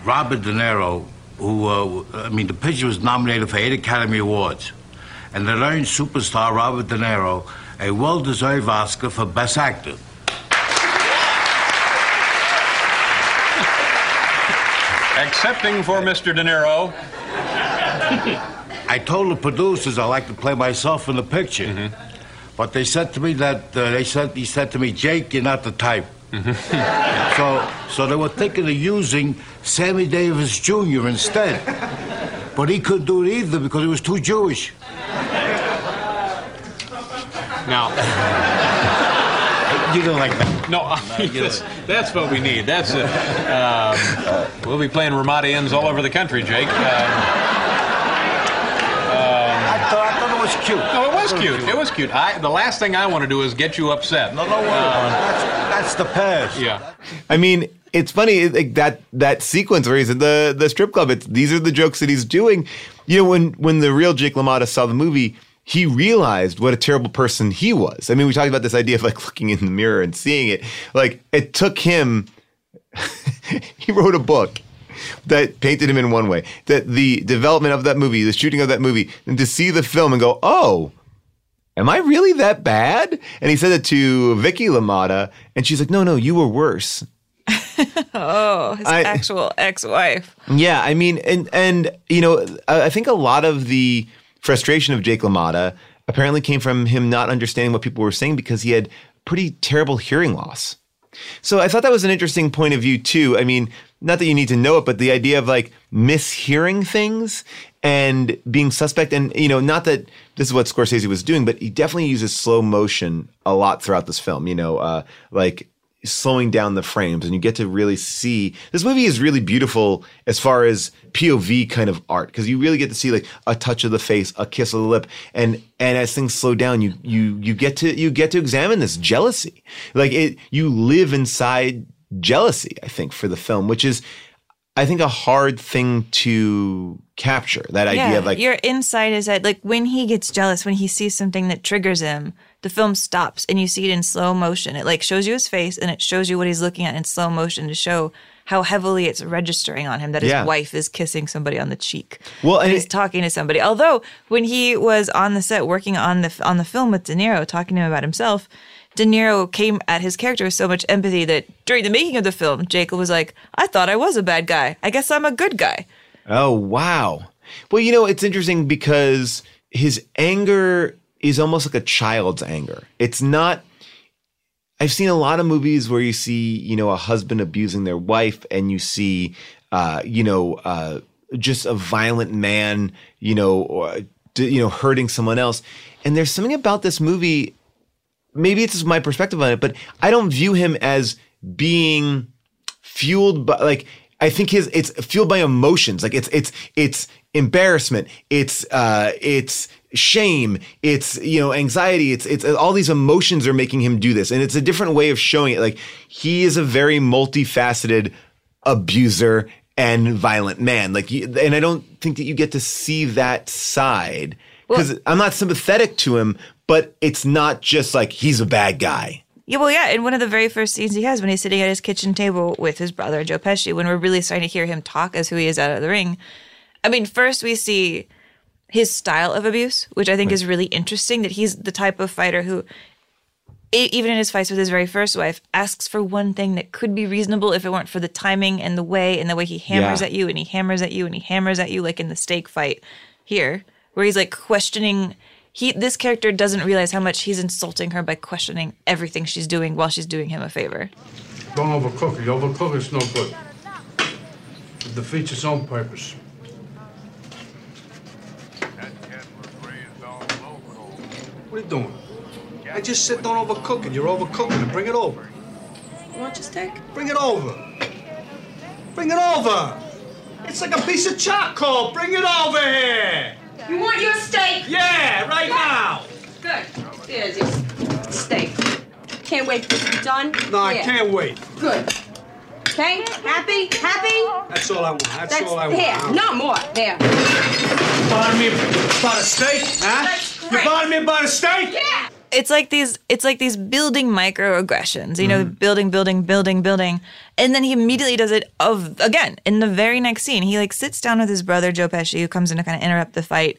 Robert De Niro, who, the picture was nominated for 8 Academy Awards, and the learned superstar Robert De Niro, a well-deserved Oscar for Best Actor. Excepting for Mr. De Niro. I told the producers I like to play myself in the picture. Mm-hmm. But they said to me that, he said to me, Jake, you're not the type. Mm-hmm. so they were thinking of using Sammy Davis Jr. instead. But he couldn't do it either because he was too Jewish. Now... You don't like that. No, that's what we need. That's it. We'll be playing Ramada Inns all over the country, Jake. I thought it was cute. No, it was cute. The last thing I want to do is get you upset. No, worries. That's the past. Yeah. I mean... It's funny that sequence where he's in the strip club. These are the jokes that he's doing. You know, when the real Jake LaMotta saw the movie, he realized what a terrible person he was. I mean, we talked about this idea of like looking in the mirror and seeing it. Like it took him. He wrote a book that painted him in one way. That the development of that movie, the shooting of that movie, and to see the film and go, oh. Am I really that bad? And he said it to Vicky LaMotta, and she's like, no, you were worse. Oh, his actual ex-wife. Yeah, I mean, and you know, I think a lot of the frustration of Jake LaMotta apparently came from him not understanding what people were saying because he had pretty terrible hearing loss. So I thought that was an interesting point of view, too. I mean, not that you need to know it, but the idea of, like, mishearing things and being suspect. And, you know, not that this is what Scorsese was doing, but he definitely uses slow motion a lot throughout this film, you know, slowing down the frames, and you get to really see this movie is really beautiful as far as POV kind of art, because you really get to see like a touch of the face, a kiss of the lip, and as things slow down, you get to examine this jealousy, like it. You live inside jealousy, I think, for the film, which is, I think, a hard thing to capture. That idea of like your insight is that like when he gets jealous, when he sees something that triggers him. The film stops and you see it in slow motion. It like shows you his face and it shows you what he's looking at in slow motion to show how heavily it's registering on him that his wife is kissing somebody on the cheek. Well, and he's talking to somebody. Although when he was on the set working on the film with De Niro, talking to him about himself, De Niro came at his character with so much empathy that during the making of the film, Jake was like, I thought I was a bad guy. I guess I'm a good guy. Oh, wow. Well, you know, it's interesting because his anger is almost like a child's anger. It's not, I've seen a lot of movies where you see, you know, a husband abusing their wife and you see, just a violent man, you know, or hurting someone else. And there's something about this movie, maybe it's just my perspective on it, but I don't view him as being fueled by, like, I think it's fueled by emotions. Like it's embarrassment. It's shame. It's, you know, anxiety. It's all these emotions are making him do this. And it's a different way of showing it. Like he is a very multifaceted abuser and violent man. Like, and I don't think that you get to see that side because I'm not sympathetic to him, but it's not just like he's a bad guy. Yeah, well, yeah, in one of the very first scenes he has when he's sitting at his kitchen table with his brother, Joe Pesci, when we're really starting to hear him talk as who he is out of the ring. I mean, first we see his style of abuse, which I think is really interesting, that he's the type of fighter who, even in his fights with his very first wife, asks for one thing that could be reasonable if it weren't for the timing and the way he hammers at you and he hammers at you and he hammers at you, like in the steak fight here, where he's like questioning... This character doesn't realize how much he's insulting her by questioning everything she's doing while she's doing him a favor. Don't overcook it. Overcook it's no good. It defeats its own purpose. What are you doing? I just said don't overcook it. You're overcooking it. Bring it over. You want your steak? Bring it over. Bring it over. It's like a piece of charcoal. Bring it over here. You want your steak? Yeah, right now. Good. There's your steak. Can't wait for this to be done. No, I can't wait. Good. Okay? Happy? Happy? That's all I want. That's all I want. Here. No more. There. You bought me about a steak, huh? That's great. You bought me about a steak? Yeah. It's like these building microaggressions, you know, building. And then he immediately does it again in the very next scene. He like sits down with his brother, Joe Pesci, who comes in to kind of interrupt the fight.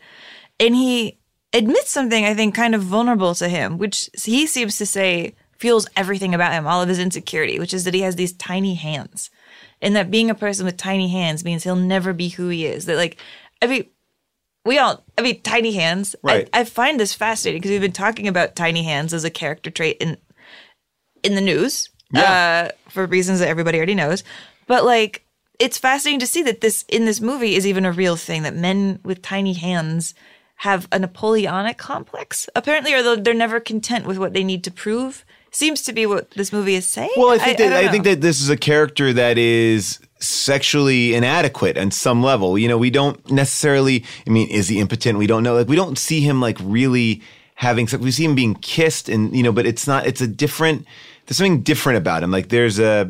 And he admits something, I think, kind of vulnerable to him, which he seems to say fuels everything about him, all of his insecurity, which is that he has these tiny hands. And that being a person with tiny hands means he'll never be who he is. That like, I mean, tiny hands. Right. I find this fascinating because we've been talking about tiny hands as a character trait in the news for reasons that everybody already knows. But like, it's fascinating to see that this in this movie is even a real thing, that men with tiny hands have a Napoleonic complex, apparently, or they're never content with what they need to prove. Seems to be what this movie is saying. Well, I think that this is a character that is sexually inadequate on some level. You know, we don't necessarily, I mean, is he impotent? We don't know. Like, we don't see him like really having sex. We see him being kissed and, you know, but it's not, it's a different, there's something different about him. Like there's I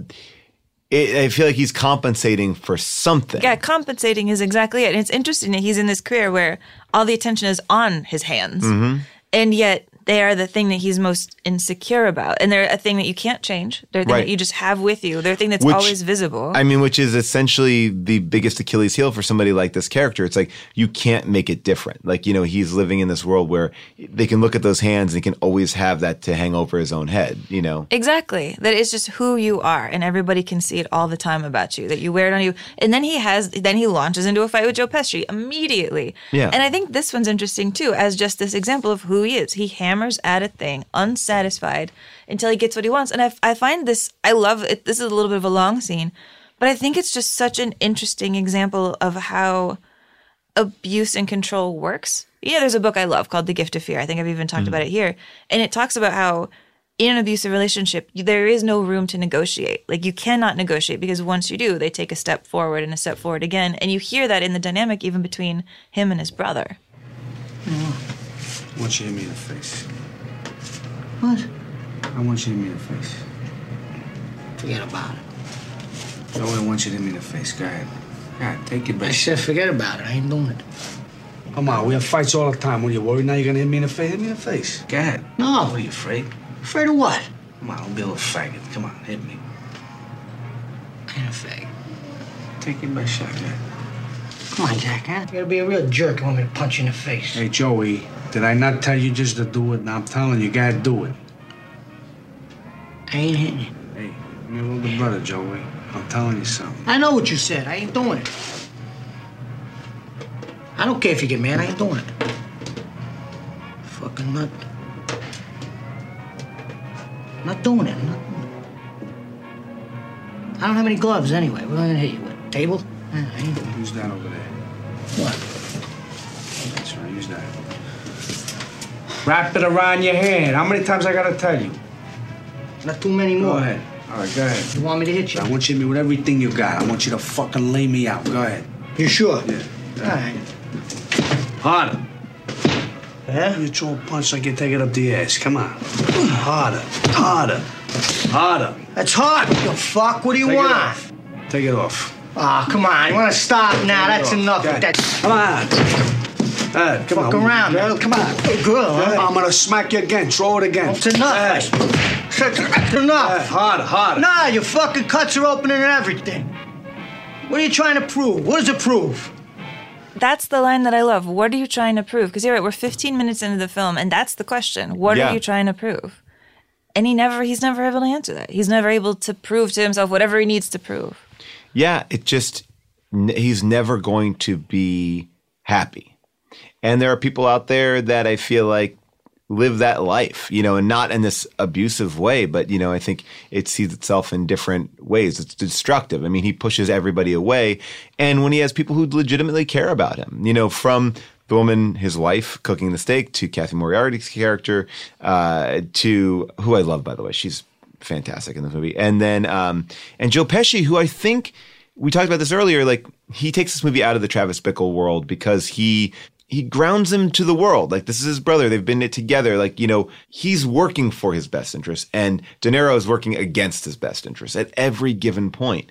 feel like he's compensating for something. Yeah, compensating is exactly it. And it's interesting that he's in this career where all the attention is on his hands. Mm-hmm. And yet they are the thing that he's most insecure about. And they're a thing that you can't change. They're a thing that you just have with you. They're a thing that's always visible. I mean, which is essentially the biggest Achilles heel for somebody like this character. It's like, you can't make it different. Like, you know, he's living in this world where they can look at those hands and he can always have that to hang over his own head, you know? Exactly. That it's just who you are and everybody can see it all the time about you, that you wear it on you. And then he launches into a fight with Joe Pesci immediately. Yeah. And I think this one's interesting too, as just this example of who he is. He hammers at a thing, unsatisfied, until he gets what he wants. And I find this, I love it. This is a little bit of a long scene, but I think it's just such an interesting example of how abuse and control works. Yeah, there's a book I love called The Gift of Fear. I think I've even talked about it here. And it talks about how in an abusive relationship, there is no room to negotiate. Like you cannot negotiate because once you do, they take a step forward and a step forward again. And you hear that in the dynamic even between him and his brother. I want you to hit me in the face. What? I want you to hit me in the face. Forget about it. Joey, I want you to hit me in the face. Go ahead. God, take it back. I said forget about it. I ain't doing it. Come on, we have fights all the time. What are you worried now? You're gonna hit me in the face? Hit me in the face. Go ahead. No, what are you afraid? Afraid of what? Come on, don't be a little faggot. Come on, hit me. I ain't a faggot. Take it back, Jack. Come on, Jack, huh? You gotta be a real jerk. You want me to punch you in the face. Hey, Joey. Did I not tell you just to do it? Now I'm telling you, gotta do it. I ain't hitting you. Hey, I'm your older brother, Joey. I'm telling you something. I know what you said. I ain't doing it. I don't care if you get mad. I ain't doing it. Fucking nut. Not doing it. Not doing it. I don't have any gloves anyway. What am I gonna hit you with? Table? I ain't doing it. Use that over there. What? That's right. Use that. Wrap it around your hand. How many times I gotta tell you? Not too many more. Go ahead. All right, go ahead. You want me to hit you? I want you to hit me with everything you got. I want you to fucking lay me out. Go ahead. You sure? Yeah. All right. Harder. Yeah? You throw a punch like you take it up the ass. Come on. Harder. Harder. Harder. That's hard. You fuck. What do you want? It off. Take it off. Ah, oh, come on. You wanna stop now? That's enough with that. Come on. Come fuck on, around, girl. Come on. Hey, girl. I'm going to smack you again. Throw it again. That's enough. That's enough. Harder, harder. Nah, your fucking cuts are opening and everything. What are you trying to prove? What does it prove? That's the line that I love. What are you trying to prove? Because you're right, we're 15 minutes into the film, and that's the question. What are you trying to prove? And he's never able to answer that. He's never able to prove to himself whatever he needs to prove. Yeah, he's never going to be happy. And there are people out there that I feel like live that life, you know, and not in this abusive way, but, you know, I think it sees itself in different ways. It's destructive. I mean, he pushes everybody away. And when he has people who legitimately care about him, you know, from the woman, his wife, cooking the steak, to Kathy Moriarty's character, to who I love, by the way. She's fantastic in this movie. And then, and Joe Pesci, who I think we talked about this earlier, like he takes this movie out of the Travis Bickle world because he grounds him to the world. Like, this is his brother. They've been in it together. Like, you know, he's working for his best interest, and De Niro is working against his best interest at every given point.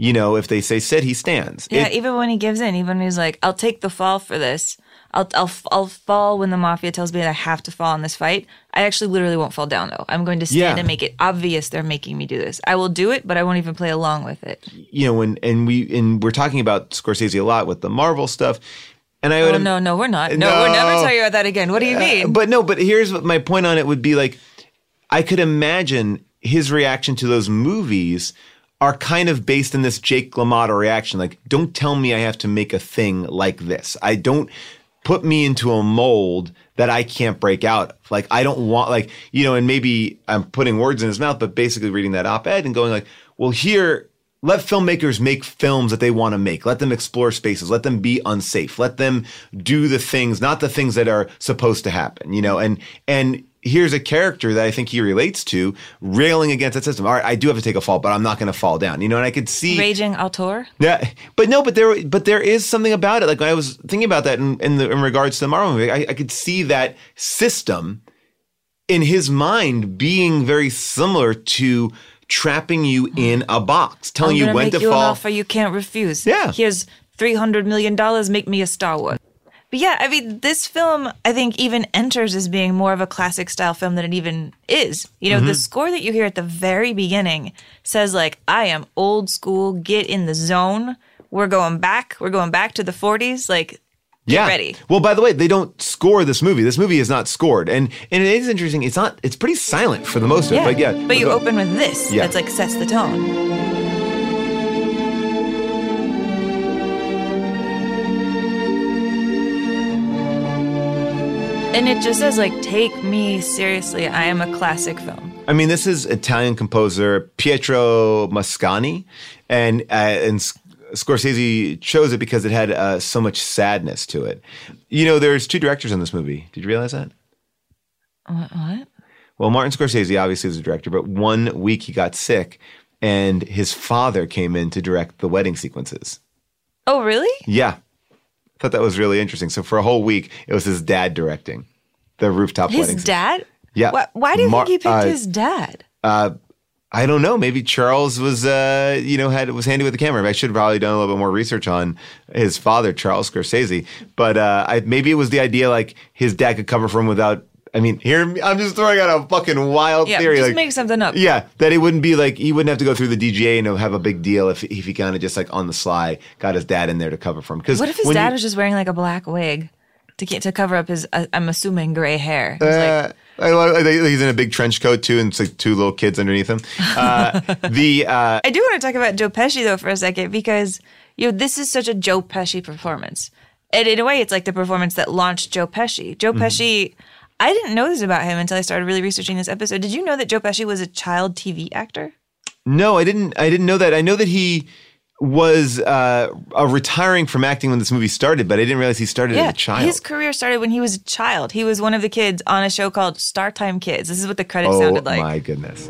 You know, if they say sit, he stands. Yeah, even when he gives in, even when he's like, I'll take the fall for this. I'll fall when the mafia tells me that I have to fall in this fight. I actually literally won't fall down, though. I'm going to stand and make it obvious they're making me do this. I will do it, but I won't even play along with it. You know, and we're talking about Scorsese a lot with the Marvel stuff. And I would no, we're not. No, we'll never tell you about that again. What do you mean? But here's what my point on it would be, like, I could imagine his reaction to those movies are kind of based in this Jake LaMotta reaction. Like, don't tell me I have to make a thing like this. I don't put me into a mold that I can't break out of. Like, I don't want, like, you know, and maybe I'm putting words in his mouth, but basically reading that op-ed and going like, well, here, let filmmakers make films that they want to make. Let them explore spaces. Let them be unsafe. Let them do the things, not the things that are supposed to happen, you know, and here's a character that I think he relates to railing against that system. All right, I do have to take a fall, but I'm not going to fall down. You know, and I could see raging auteur. Yeah, but there is something about it. Like, when I was thinking about that in regards to the Marvel movie, I could see that system in his mind being very similar to trapping you in a box, telling you when to fall. I'm going to make you an offer you can't refuse. Yeah, here's $300 million. Make me a Star Wars. But yeah, I mean, this film, I think, even enters as being more of a classic style film than it even is. You know, the score that you hear at the very beginning says, like, I am old school, get in the zone. We're going back to the 40s. Like, get ready. Well, by the way, they don't score this movie. This movie is not scored. And it is interesting. It's pretty silent for the most of it. Like, but you open with this. That's like sets the tone. And it just says, like, take me seriously. I am a classic film. I mean, this is Italian composer Pietro Mascagni, and Scorsese chose it because it had so much sadness to it. You know, there's two directors on this movie. Did you realize that? What? Well, Martin Scorsese obviously was a director, but one week he got sick, and his father came in to direct the wedding sequences. Oh, really? Yeah. I thought that was really interesting. So for a whole week, it was his dad directing the rooftop wedding. His dad? Yeah. Why do you think he picked his dad? I don't know. Maybe Charles was, was handy with the camera. I should have probably done a little bit more research on his father, Charles Scorsese. But maybe it was the idea, like, his dad could cover for him without. I mean, here, I'm just throwing out a fucking wild theory. Just like, make something up. Yeah, that it wouldn't be like, he wouldn't have to go through the DGA and have a big deal if he kind of just, like, on the sly got his dad in there to cover for him. What if his dad was just wearing, like, a black wig to cover up his, I'm assuming, gray hair? He's he's in a big trench coat, too, and it's like two little kids underneath him. I do want to talk about Joe Pesci, though, for a second, because, you know, this is such a Joe Pesci performance. And in a way, it's like the performance that launched Joe Pesci. Joe Pesci... I didn't know this about him until I started really researching this episode. Did you know that Joe Pesci was a child TV actor? No, I didn't know that. I know that he was retiring from acting when this movie started, but I didn't realize he started as a child. His career started when he was a child. He was one of the kids on a show called Star Time Kids. This is what the credits sounded like. Oh, my goodness.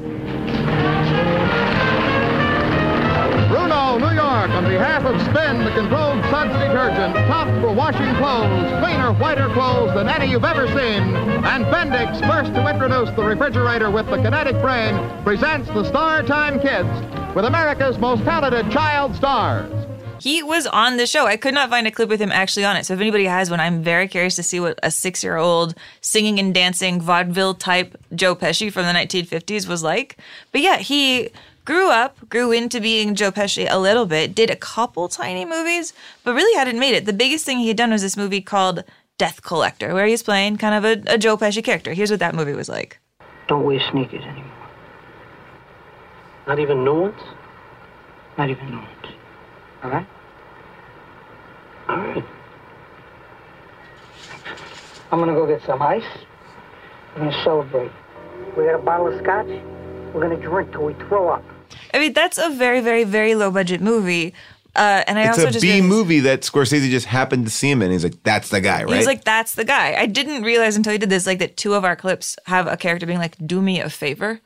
Bruno, New York, on behalf of Spin, the controlled suds detergent, top for washing clothes, cleaner, whiter clothes than any you've ever seen, and Bendix, first to introduce the refrigerator with the kinetic brain, presents the Star Time Kids with America's most talented child stars. He was on the show. I could not find a clip with him actually on it. So if anybody has one, I'm very curious to see what a 6-year-old singing and dancing vaudeville type Joe Pesci from the 1950s was like. But yeah, he... grew into being Joe Pesci a little bit, did a couple tiny movies, but really hadn't made it. The biggest thing he had done was this movie called Death Collector, where he's playing kind of a Joe Pesci character. Here's what that movie was like. Don't wear sneakers anymore. Not even new ones? Not even new ones. All right? All right. I'm going to go get some ice. We're going to celebrate. We got a bottle of scotch. We're going to drink till we throw up. I mean, that's a very, very, very low budget movie, And I also just... It's a B-movie that Scorsese just happened to see him in. He's like, that's the guy, right? He's like, that's the guy. I didn't realize until he did this, like, that two of our clips have a character being like, do me a favor.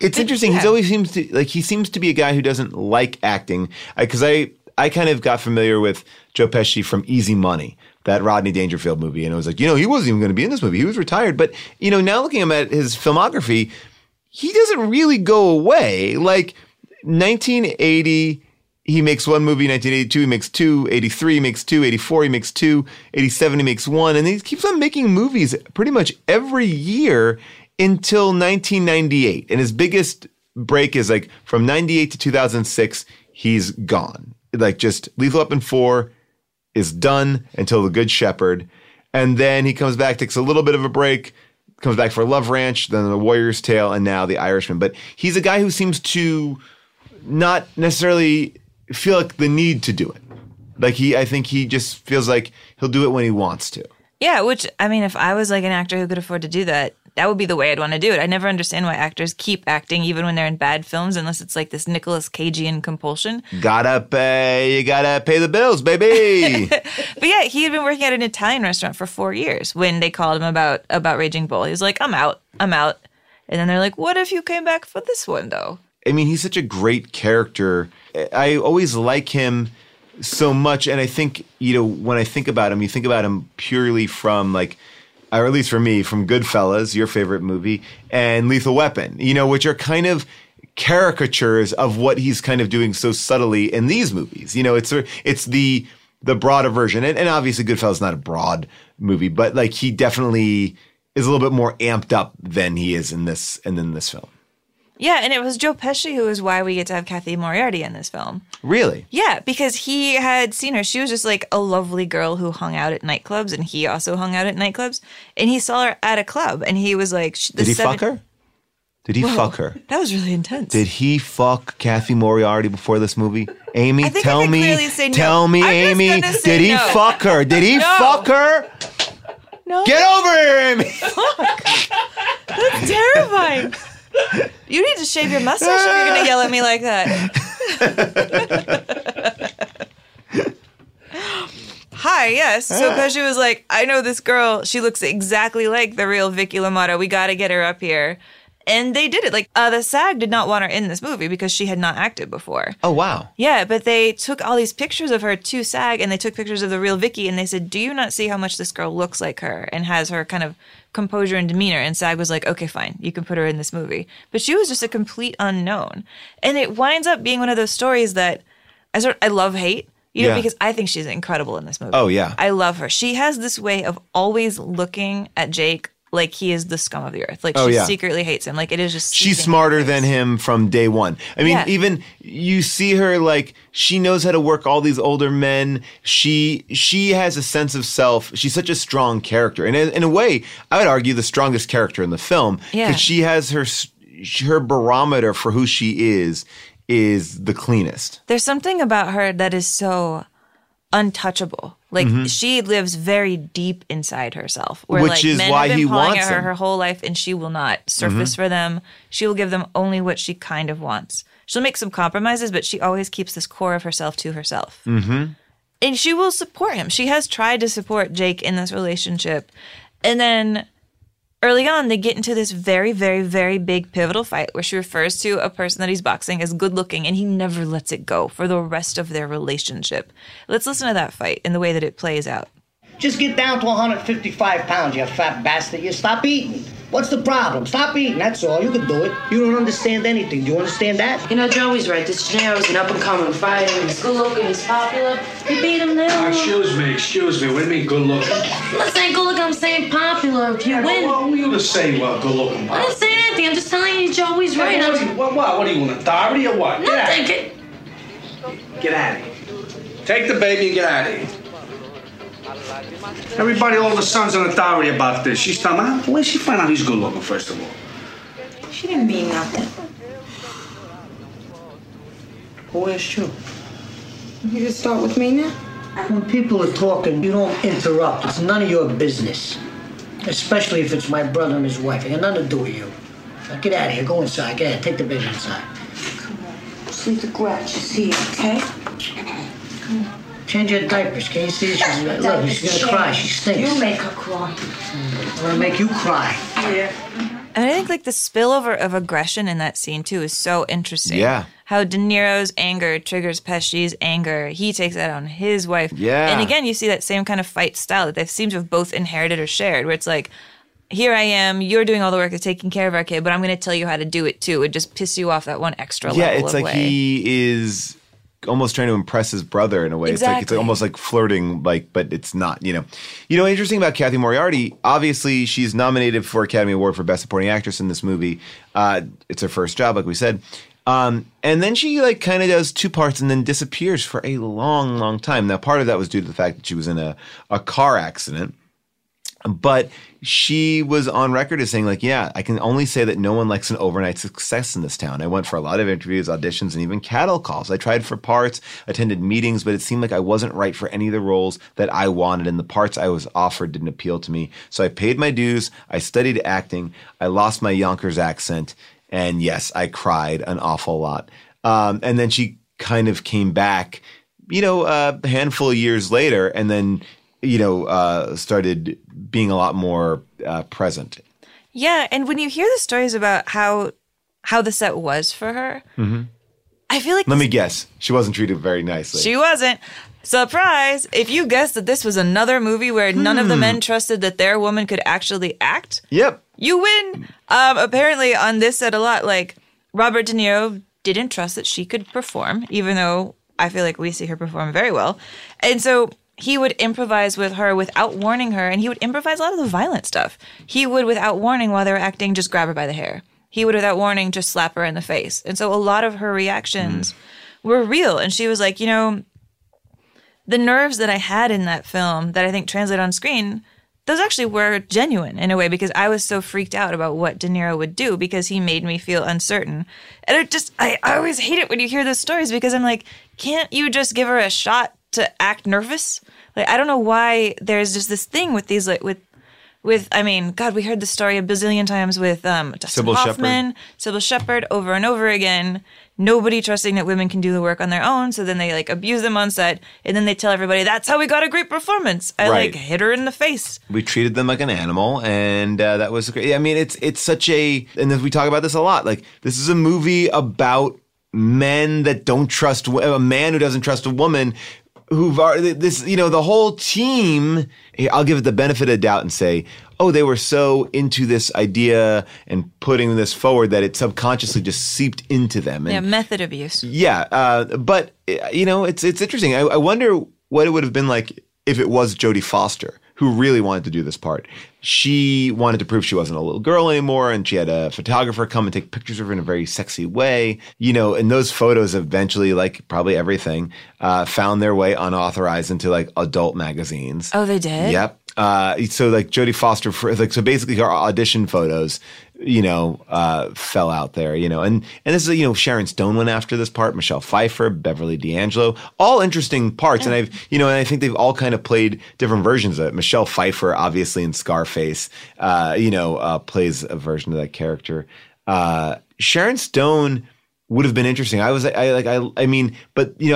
It's interesting. Yeah. He always seems to... Like, he seems to be a guy who doesn't like acting. Because I kind of got familiar with Joe Pesci from Easy Money, that Rodney Dangerfield movie. And I was like, you know, he wasn't even going to be in this movie. He was retired. But, you know, now looking at his filmography, he doesn't really go away. Like, 1980... He makes one movie, 1982, he makes two, 83, he makes two, 84, he makes two, 87, he makes one. And he keeps on making movies pretty much every year until 1998. And his biggest break is like from 98 to 2006, he's gone. Like just Lethal Weapon 4 is done until The Good Shepherd. And then he comes back, takes a little bit of a break, comes back for Love Ranch, then The Warrior's Tale, and now The Irishman. But he's a guy who seems to not necessarily... feel like the need to do it. Like I think he just feels like he'll do it when he wants to. Yeah, which, I mean, if I was like an actor who could afford to do that, that would be the way I'd want to do it. I never understand why actors keep acting even when they're in bad films unless it's like this Nicolas Cageian compulsion. You gotta pay the bills, baby. But yeah, he had been working at an Italian restaurant for 4 years when they called him about Raging Bull. He was like, I'm out. And then they're like, what if you came back for this one, though? I mean, he's such a great character. I always like him so much. And I think, you know, when I think about him, you think about him purely from like, or at least for me, from Goodfellas, your favorite movie, and Lethal Weapon, you know, which are kind of caricatures of what he's kind of doing so subtly in these movies. You know, it's the broader version. And obviously Goodfellas is not a broad movie, but like he definitely is a little bit more amped up than he is in this film. Yeah, and it was Joe Pesci who is why we get to have Kathy Moriarty in this film. Really? Yeah, because he had seen her. She was just like a lovely girl who hung out at nightclubs, and he also hung out at nightclubs. And he saw her at a club, and he was like... Did he fuck her? That was really intense. Did he fuck Kathy Moriarty before this movie? Amy, tell me, Amy, did he fuck her? Did he fuck her? No. Get over here, Amy! Fuck. That's terrifying. You need to shave your mustache if you're going to yell at me like that. Hi, yes. So Pesci was like, I know this girl. She looks exactly like the real Vicky LaMotta. We got to get her up here. And they did it. Like, the SAG did not want her in this movie because she had not acted before. Oh, wow. Yeah, but they took all these pictures of her to SAG, and they took pictures of the real Vicky, and they said, do you not see how much this girl looks like her and has her kind of composure and demeanor? And SAG was like, okay, fine, you can put her in this movie. But she was just a complete unknown. And it winds up being one of those stories that I love hate. You know, because I think she's incredible in this movie. Oh, yeah. I love her. She has this way of always looking at Jake like he is the scum of the earth. Like she secretly hates him. Like it is just... She's smarter than him from day one. I mean, even you see her like she knows how to work all these older men. She has a sense of self. She's such a strong character. And in a way, I would argue the strongest character in the film. Yeah. Because she has her barometer for who she is the cleanest. There's something about her that is so untouchable. Like, she lives very deep inside herself. Which is why he wants her. Men have been pawing at her whole life, and she will not surface for them. She will give them only what she kind of wants. She'll make some compromises, but she always keeps this core of herself to herself. Mm-hmm. And she will support him. She has tried to support Jake in this relationship. And then early on, they get into this very, very, very big pivotal fight where she refers to a person that he's boxing as good-looking, and he never lets it go for the rest of their relationship. Let's listen to that fight and the way that it plays out. Just get down to 155 pounds, you fat bastard. You stop eating. What's the problem? Stop eating. That's all. You can do it. You don't understand anything. Do you understand that? You know, Joey's right. This Gennaro's an up-and-coming fighter. He's good-looking. He's popular. We beat him now. Excuse me. What do you mean good-looking? I'm not saying good-looking. I'm saying popular. If you win. Well, who are you to say good-looking? I'm not saying anything. I'm just telling you Joey's right. What do you want, authority or what? Nothing. Get out of here. Take the baby and get out of here. Everybody, all the sons in authority about this. She's talking about, where'd she find out he's good looking, first of all? She didn't mean nothing. Who asked you? You just start with me now? When people are talking, you don't interrupt. It's none of your business. Especially if it's my brother and his wife. It got nothing to do with you. Now, get out of here. Go inside. Take the baby inside. Come on. leave the grouches here, okay? Change your diapers, can you see? Look, she's gonna cry, she stinks. You make her cry. I'm gonna make you cry. Yeah. And I think, like, the spillover of aggression in that scene, too, is so interesting. Yeah. How De Niro's anger triggers Pesci's anger. He takes that on his wife. Yeah. And again, you see that same kind of fight style that they seem to have both inherited or shared, where it's like, here I am, you're doing all the work of taking care of our kid, but I'm going to tell you how to do it, too. It just pisses you off that one extra level of way. Yeah, it's like he is almost trying to impress his brother in a way. Exactly. It's like almost like flirting, like, but it's not, you know. You know, interesting about Kathy Moriarty, obviously she's nominated for Academy Award for Best Supporting Actress in this movie. It's her first job, like we said. And then she like kind of does two parts and then disappears for a long, long time. Now, part of that was due to the fact that she was in a car accident. But she was on record as saying, like, yeah, I can only say that no one likes an overnight success in this town. I went for a lot of interviews, auditions, and even cattle calls. I tried for parts, attended meetings, but it seemed like I wasn't right for any of the roles that I wanted, and the parts I was offered didn't appeal to me. So I paid my dues. I studied acting. I lost my Yonkers accent. And, yes, I cried an awful lot. And then she kind of came back, you know, a handful of years later, and then – you know, started being a lot more present. Yeah, and when you hear the stories about how the set was for her, mm-hmm. I feel like... Let me guess. She wasn't treated very nicely. She wasn't. Surprise! If you guessed that this was another movie where none of the men trusted that their woman could actually act, yep, you win. Apparently on this set a lot, like, Robert De Niro didn't trust that she could perform, even though I feel like we see her perform very well. And so... he would improvise with her without warning her, and he would improvise a lot of the violent stuff. He would, without warning, while they were acting, just grab her by the hair. He would, without warning, just slap her in the face. And so a lot of her reactions were real. And she was like, you know, the nerves that I had in that film that I think translate on screen, those actually were genuine in a way, because I was so freaked out about what De Niro would do because he made me feel uncertain. And it just, I always hate it when you hear those stories, because I'm like, can't you just give her a shot to act nervous? Like, I don't know why there's just this thing with these, like, with I mean, God, we heard the story a bazillion times with Dustin Hoffman, Sybil Shepherd, over and over again. Nobody trusting that women can do the work on their own, so then they, like, abuse them on set, and then they tell everybody, that's how we got a great performance. I hit her in the face. We treated them like an animal, and that was great. I mean, it's such a, and we talk about this a lot, like, this is a movie about men that don't trust, a man who doesn't trust a woman, who've already, this, you know, the whole team, I'll give it the benefit of the doubt and say, oh, they were so into this idea and putting this forward that it subconsciously just seeped into them. And, yeah, method abuse. Yeah. But, you know, it's interesting. I wonder what it would have been like if it was Jodie Foster who really wanted to do this part. She wanted to prove she wasn't a little girl anymore, and she had a photographer come and take pictures of her in a very sexy way. You know, and those photos eventually, like probably everything, found their way unauthorized into, like, adult magazines. Oh, they did? Yep. So, like, Jodie Foster, so basically her audition photos, you know, fell out there, you know. And this is, you know, Sharon Stone went after this part, Michelle Pfeiffer, Beverly D'Angelo, all interesting parts. And I think they've all kind of played different versions of it. Michelle Pfeiffer, obviously, in Scarface, plays a version of that character. Sharon Stone would have been interesting. I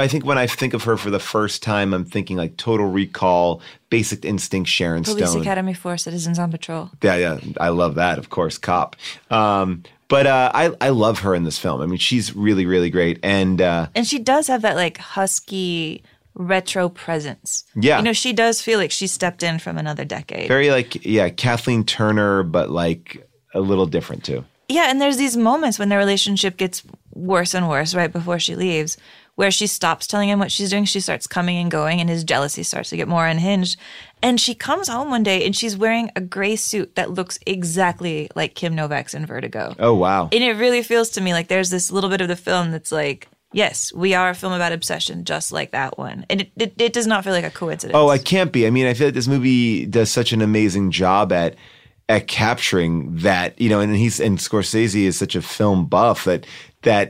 think when I think of her for the first time, I'm thinking like Total Recall, Basic Instinct, Sharon Stone. Police Academy 4, Citizens on Patrol. Yeah, I love that, of course, cop. But I love her in this film. I mean, she's really, really great. And she does have that, like, husky retro presence. Yeah. You know, she does feel like she stepped in from another decade. Very like, yeah, Kathleen Turner, but like a little different too. Yeah, and there's these moments when their relationship gets worse and worse right before she leaves, where she stops telling him what she's doing. She starts coming and going, and his jealousy starts to get more unhinged. And she comes home one day, and she's wearing a gray suit that looks exactly like Kim Novak's in Vertigo. Oh, wow. And it really feels to me like there's this little bit of the film that's like, yes, we are a film about obsession, just like that one. And it does not feel like a coincidence. Oh, it can't be. I mean, I feel like this movie does such an amazing job at capturing that, you know, and Scorsese is such a film buff that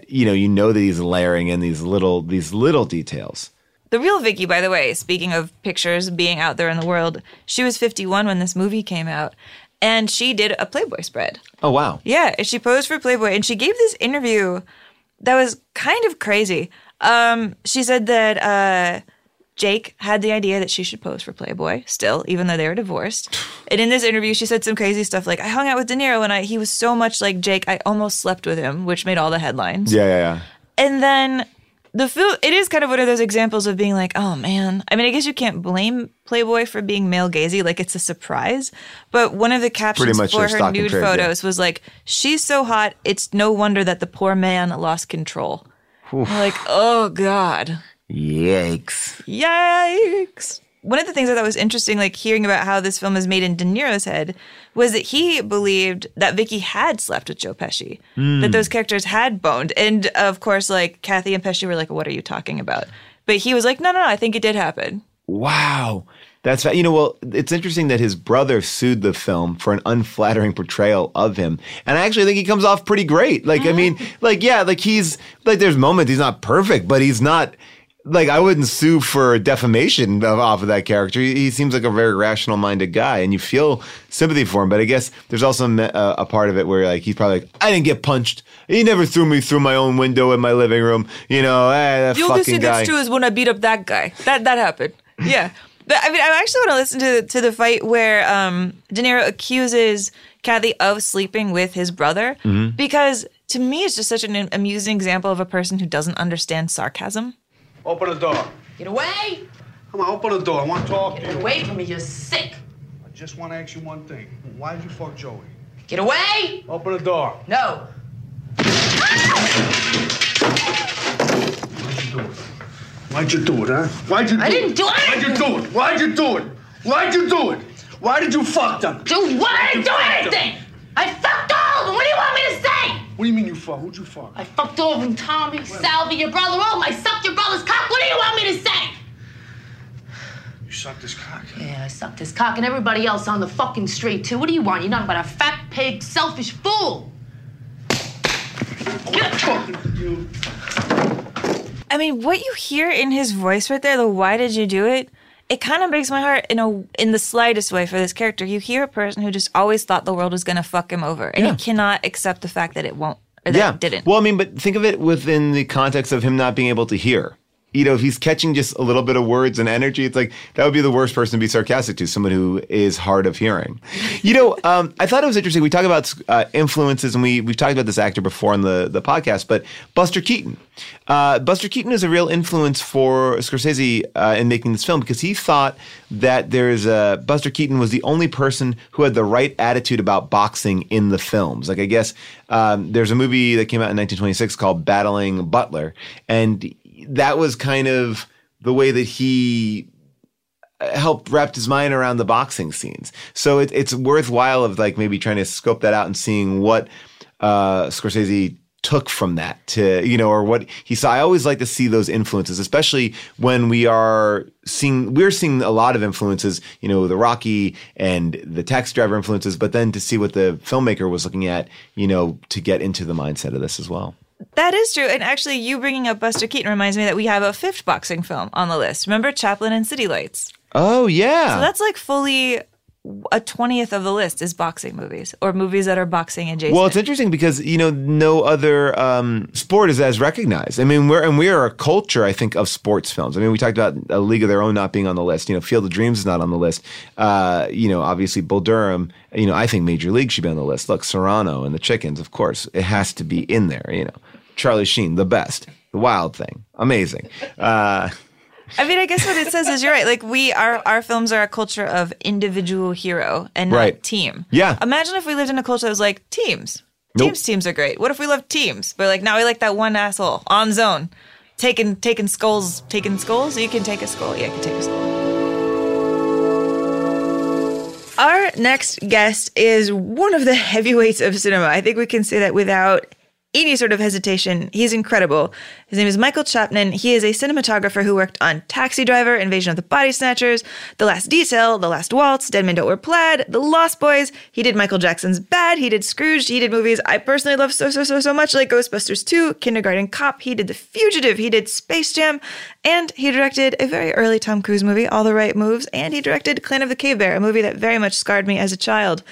you know that he's layering in these little details. The real Vicky, by the way, speaking of pictures being out there in the world, she was 51 when this movie came out, and she did a Playboy spread. Oh wow! Yeah, she posed for Playboy, and she gave this interview that was kind of crazy. She said that Jake had the idea that she should pose for Playboy still, even though they were divorced. And in this interview, she said some crazy stuff like, I hung out with De Niro and he was so much like Jake, I almost slept with him, which made all the headlines. Yeah. And then the film, it is kind of one of those examples of being like, oh, man. I mean, I guess you can't blame Playboy for being male gazy. Like, it's a surprise. But one of the captions for her nude photos was like, she's so hot, it's no wonder that the poor man lost control. Oof. Like, oh, God. Yikes. One of the things I thought was interesting, like hearing about how this film is made in De Niro's head, was that he believed that Vicky had slept with Joe Pesci, that those characters had boned. And of course, like Kathy and Pesci were like, what are you talking about? But he was like, no, I think it did happen. Wow. That's, it's interesting that his brother sued the film for an unflattering portrayal of him. And I actually think he comes off pretty great. Like, I mean, like, yeah, like he's, like there's moments he's not perfect, but he's not, like, I wouldn't sue for defamation off of that character. He seems like a very rational-minded guy, and you feel sympathy for him. But I guess there's also a part of it where, like, he's probably like, I didn't get punched. He never threw me through my own window in my living room. That fucking guy. The only thing that's true is when I beat up that guy. That happened. Yeah. But, I mean, I actually want to listen to the fight where De Niro accuses Kathy of sleeping with his brother because, to me, it's just such an amusing example of a person who doesn't understand sarcasm. Open the door. Get away! Come on, open the door. I want to talk to you. Get away from me. You're sick. I just want to ask you one thing. Why did you fuck Joey? Get away! Open the door. No. Why'd you do it? Why'd you do it, huh? Why'd you do it? I didn't do it! Why'd you do it? Why'd you do it? Why'd you do it? Why did you fuck them? Do what? I didn't do anything! I fucked all of them! What do you want me to say? What do you mean you fuck? Who'd you fuck? I fucked all of them. Tommy, Salvi, your brother, all of them. I sucked your brother's cock. What do you want me to say? You sucked his cock. Yeah, I sucked his cock and everybody else on the fucking street, too. What do you want? You're nothing but a fat pig, selfish fool. I'm talking to you. I mean, what you hear in his voice right there, the why did you do it, it kind of breaks my heart in the slightest way for this character. You hear a person who just always thought the world was going to fuck him over, and he cannot accept the fact that it won't, or that it didn't. Well, I mean, but think of it within the context of him not being able to hear. If he's catching just a little bit of words and energy, it's like that would be the worst person to be sarcastic to, someone who is hard of hearing. I thought it was interesting. We talk about influences, and we've talked about this actor before on the podcast, but Buster Keaton. Buster Keaton is a real influence for Scorsese in making this film because he thought that Buster Keaton was the only person who had the right attitude about boxing in the films. Like, I guess there's a movie that came out in 1926 called Battling Butler, and that was kind of the way that he helped wrap his mind around the boxing scenes. So it's worthwhile of like maybe trying to scope that out and seeing what Scorsese took from that to, or what he saw. I always like to see those influences, especially when we're seeing a lot of influences, the Rocky and the Taxi Driver influences, but then to see what the filmmaker was looking at, to get into the mindset of this as well. That is true. And actually, you bringing up Buster Keaton reminds me that we have a fifth boxing film on the list. Remember Chaplin and City Lights? Oh, yeah. So that's like fully a 20th of the list is boxing movies or movies that are boxing adjacent. Well, it's interesting because, no other sport is as recognized. I mean, we are a culture, I think, of sports films. I mean, we talked about A League of Their Own not being on the list. Field of Dreams is not on the list. Obviously, Bull Durham. I think Major League should be on the list. Look, Serrano and the Chickens, of course. It has to be in there, Charlie Sheen, the best. The Wild Thing. Amazing. I mean, I guess what it says is you're right. Like, our films are a culture of individual hero and not team. Yeah. Imagine if we lived in a culture that was like, teams. Nope. Teams are great. What if we loved teams? But like, now we like that one asshole on zone. Taking skulls. Taking skulls? You can take a skull. Yeah, I can take a skull. Our next guest is one of the heavyweights of cinema. I think we can say that without any sort of hesitation. He's incredible. His name is Michael Chapman. He is a cinematographer who worked on Taxi Driver, Invasion of the Body Snatchers, The Last Detail, The Last Waltz, Dead Men Don't Wear Plaid, The Lost Boys. He did Michael Jackson's Bad. He did Scrooge. He did movies I personally love so much, like Ghostbusters 2, Kindergarten Cop. He did The Fugitive. He did Space Jam. And he directed a very early Tom Cruise movie, All the Right Moves. And he directed Clan of the Cave Bear, a movie that very much scarred me as a child.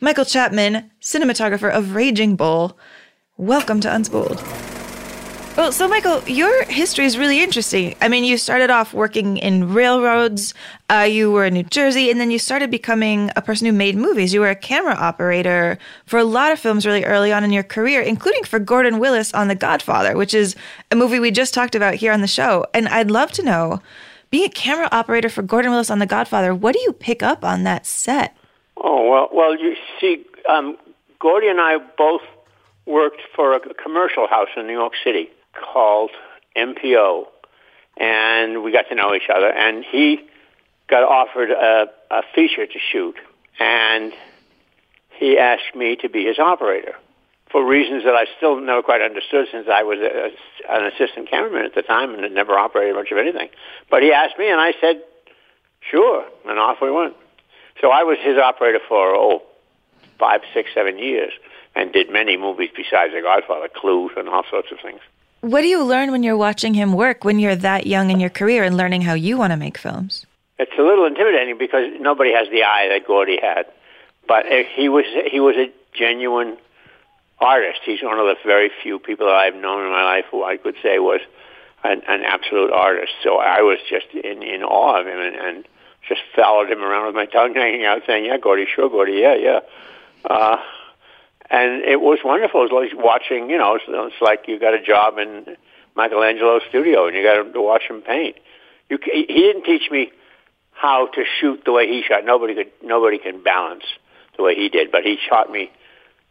Michael Chapman, cinematographer of Raging Bull. Welcome to Unspooled. Well, so Michael, your history is really interesting. I mean, you started off working in railroads, you were in New Jersey, and then you started becoming a person who made movies. You were a camera operator for a lot of films really early on in your career, including for Gordon Willis on The Godfather, which is a movie we just talked about here on the show. And I'd love to know, being a camera operator for Gordon Willis on The Godfather, what do you pick up on that set? Oh, well, you see, Gordy and I both worked for a commercial house in New York City called MPO, and we got to know each other, and he got offered a feature to shoot, and he asked me to be his operator for reasons that I still never quite understood, since I was an assistant cameraman at the time and had never operated much of anything. But he asked me, and I said, sure, and off we went. So I was his operator for, 5, 6, 7 years, and did many movies besides The Godfather, Clues and all sorts of things. What do you learn when you're watching him work when you're that young in your career and learning how you want to make films? It's a little intimidating because nobody has the eye that Gordy had. But he was a genuine artist. He's one of the very few people that I've known in my life who I could say was an absolute artist. So I was just in awe of him and just followed him around with my tongue hanging out saying, yeah, Gordy, sure, Gordy, yeah, yeah. And it was wonderful. It was like watching, it's like you got a job in Michelangelo's studio and you got to watch him paint. He didn't teach me how to shoot the way he shot. Nobody can balance the way he did, but he taught me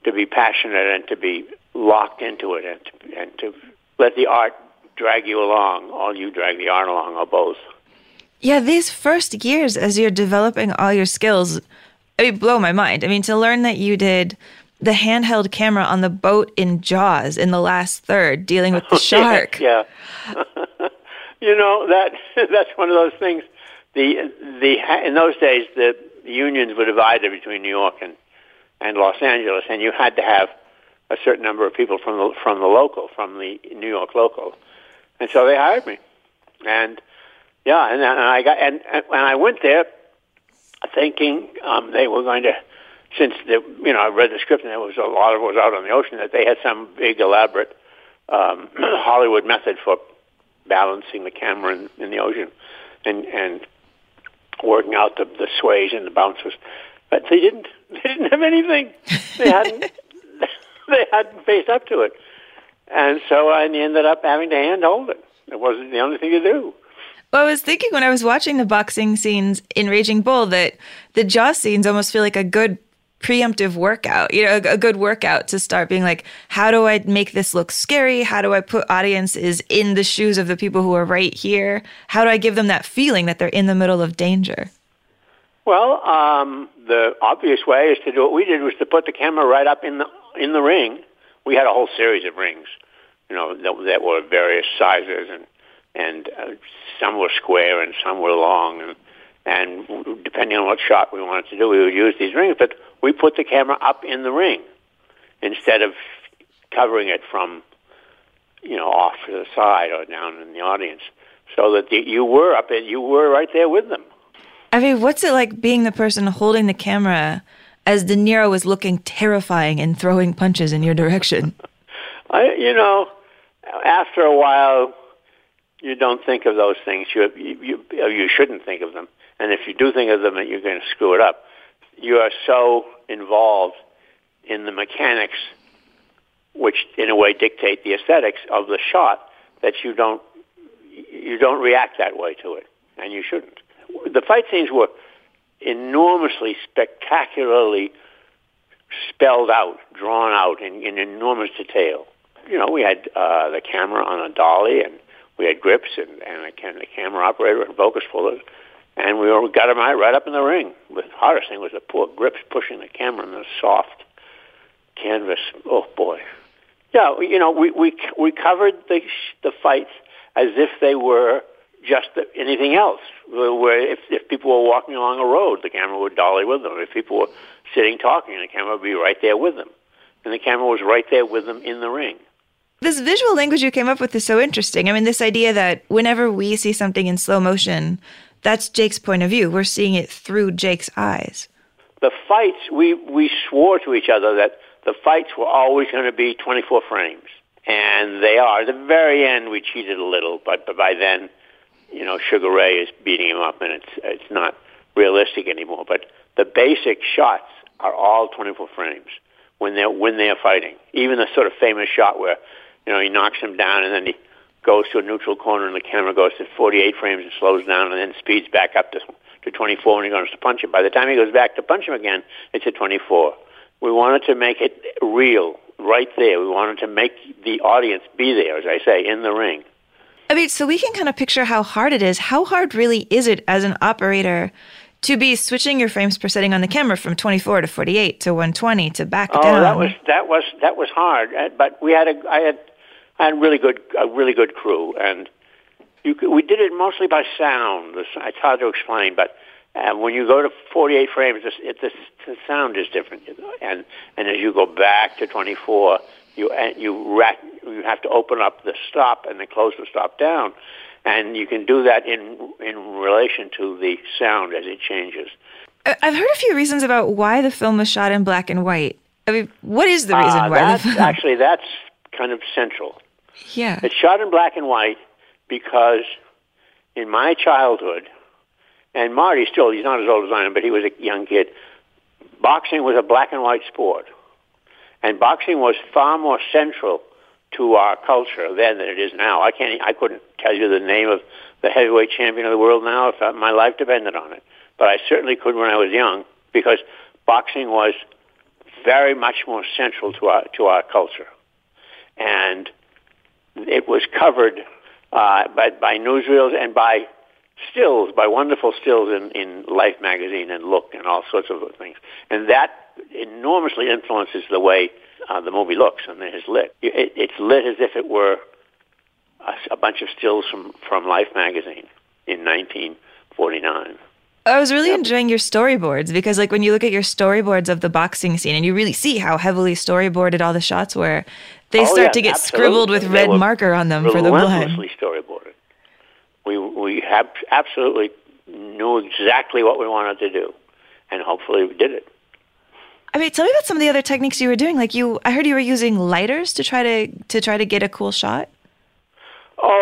to be passionate and to be locked into it and to let the art drag you along, or you drag the art along, or both. Yeah, these first years as you're developing all your skills, blow my mind. I mean, to learn that you did the handheld camera on the boat in Jaws in the last third, dealing with the shark. Yeah. That's one of those things. In those days, the unions were divided between New York and Los Angeles, and you had to have a certain number of people from the New York local, and so they hired me, and I went there thinking they were going to, since I read the script and there was a lot of it was out on the ocean, that they had some big elaborate Hollywood method for balancing the camera in the ocean and working out the sways and the bounces. But they didn't. They didn't have anything. They hadn't. They hadn't faced up to it, and so I ended up having to handhold it. It wasn't the only thing to do. Well, I was thinking when I was watching the boxing scenes in Raging Bull that the Jaws scenes almost feel like a good preemptive workout, a good workout to start being like, how do I make this look scary? How do I put audiences in the shoes of the people who are right here? How do I give them that feeling that they're in the middle of danger? Well, the obvious way is to do what we did, was to put the camera right up in the ring. We had a whole series of rings, that were various sizes, and some were square and some were long, and depending on what shot we wanted to do, we would use these rings. But we put the camera up in the ring instead of covering it from, off to the side or down in the audience, so that you were right there with them. I mean, what's it like being the person holding the camera as De Niro was looking terrifying and throwing punches in your direction? After a while, you don't think of those things. You shouldn't think of them. And if you do think of them, you're going to screw it up. You are so involved in the mechanics, which in a way dictate the aesthetics of the shot, that you don't react that way to it, and you shouldn't. The fight scenes were enormously, spectacularly spelled out, drawn out in enormous detail. We had the camera on a dolly, and we had grips and the camera operator and focus pullers, and we got them right up in the ring. The hardest thing was the poor grips pushing the camera in the soft canvas. Oh boy! Yeah, we covered the fights as if they were just anything else. Where if people were walking along a road, the camera would dolly with them. If people were sitting talking, the camera would be right there with them, and the camera was right there with them in the ring. This visual language you came up with is so interesting. I mean, this idea that whenever we see something in slow motion, that's Jake's point of view. We're seeing it through Jake's eyes. The fights, we swore to each other that the fights were always going to be 24 frames. And they are. At the very end, we cheated a little, but by then, you know, Sugar Ray is beating him up, and it's not realistic anymore. But the basic shots are all 24 frames when they're fighting. Even the sort of famous shot where, you know, he knocks him down, and then he goes to a neutral corner, and the camera goes to 48 frames and slows down, and then speeds back up to 24 when he goes to punch him. By the time he goes back to punch him again, it's at 24. We wanted to make it real right there. We wanted to make the audience be there, as I say, in the ring. I mean, so we can kind of picture how hard it is. How hard really is it as an operator to be switching your frames per setting on the camera from 24 to 48 to 120 to back down? Oh, that was hard. But we had I had a really good crew, and we did it mostly by sound. It's hard to explain, but when you go to 48 frames, the sound is different, you know? And as you go back to 24, you have to open up the stop and then close the stop down, and you can do that in relation to the sound as it changes. I've heard a few reasons about why the film was shot in black and white. I mean, what is the reason why? Actually, that's kind of central. Yeah, it's shot in black and white because in my childhood, and Marty he's not as old as I am, but he was a young kid. Boxing was a black and white sport. And boxing was far more central to our culture then than it is now. I couldn't tell you the name of the heavyweight champion of the world now if my life depended on it. But I certainly could when I was young, because boxing was very much more central to our culture, and it was covered by newsreels and by stills, by wonderful stills in Life magazine and Look and all sorts of things. And that enormously influences the way the movie looks and is lit. It's lit as if it were a bunch of stills from Life magazine in 1949. I was really enjoying your storyboards, because like when you look at your storyboards of the boxing scene and you really see how heavily storyboarded all the shots were, they start to get scribbled with red marker on them for the blood. Storyboarded. We have absolutely knew exactly what we wanted to do, and hopefully we did it. I mean, tell me about some of the other techniques you were doing. Like I heard you were using lighters to try to get a cool shot. Oh!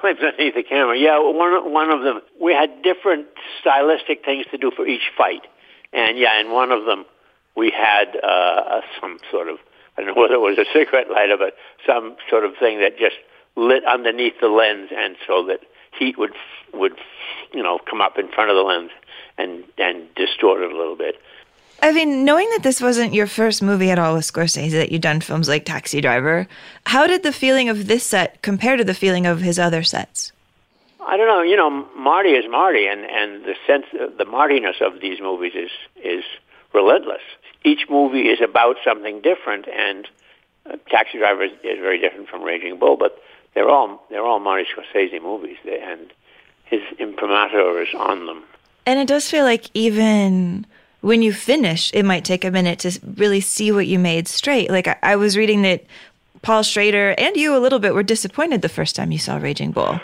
Flames underneath the camera. Yeah, one of them. We had different stylistic things to do for each fight, and one of them we had some sort of, I don't know whether it was a cigarette lighter, but some sort of thing that just lit underneath the lens, and so that heat would come up in front of the lens and distort it a little bit. I mean, knowing that this wasn't your first movie at all with Scorsese, that you'd done films like Taxi Driver, how did the feeling of this set compare to the feeling of his other sets? I don't know. You know, Marty is Marty, and the sense, the Martiness of these movies is relentless. Each movie is about something different, and Taxi Driver is very different from Raging Bull, but they're all Marty Scorsese movies, and his imprimatur is on them. And it does feel like even when you finish, it might take a minute to really see what you made straight. Like I was reading that Paul Schrader and you a little bit were disappointed the first time you saw Raging Bull.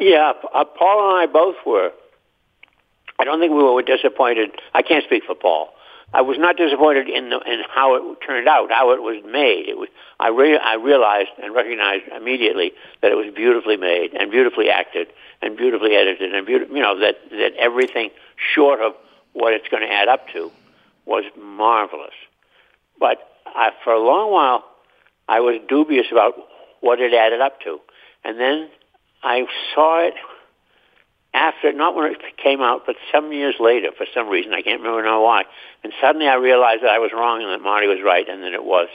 Yeah, Paul and I both were. I don't think we were disappointed. I can't speak for Paul. I was not disappointed in how it turned out, how it was made. It was. I realized and recognized immediately that it was beautifully made and beautifully acted and beautifully edited and that everything short of what it's going to add up to was marvelous. But for a long while, I was dubious about what it added up to. And then I saw it after, not when it came out, but some years later, for some reason, I can't remember now why. And suddenly I realized that I was wrong and that Marty was right, and that it was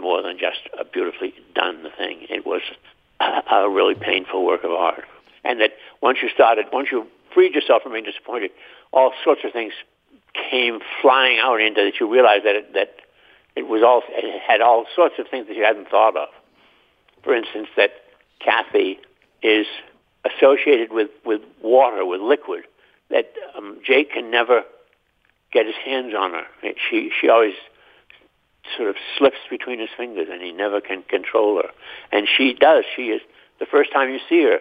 more than just a beautifully done thing. It was a really painful work of art. And that once you freed yourself from being disappointed, all sorts of things came flying out into that. You realized it had all sorts of things that you hadn't thought of. For instance, that Kathy is associated with water, with liquid, that Jake can never get his hands on her. She always sort of slips between his fingers, and he never can control her. And she does. She is, the first time you see her,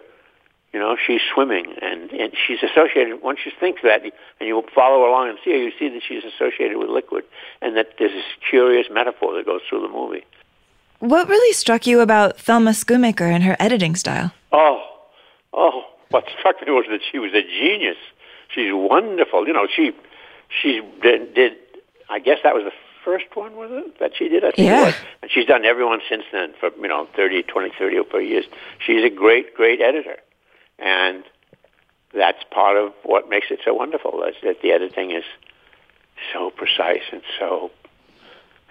you know, she's swimming, and she's associated, once you think that, and you follow along and see her, you see that she's associated with liquid, and that there's this curious metaphor that goes through the movie. What really struck you about Thelma Schoonmaker and her editing style? What struck me was that she was a genius. She's wonderful. You know, she did. I guess that was the first one, was it, that she did? I think it was. And she's done everyone since then for 30 or 40 years. She's a great, great editor, and that's part of what makes it so wonderful, is that the editing is so precise and so.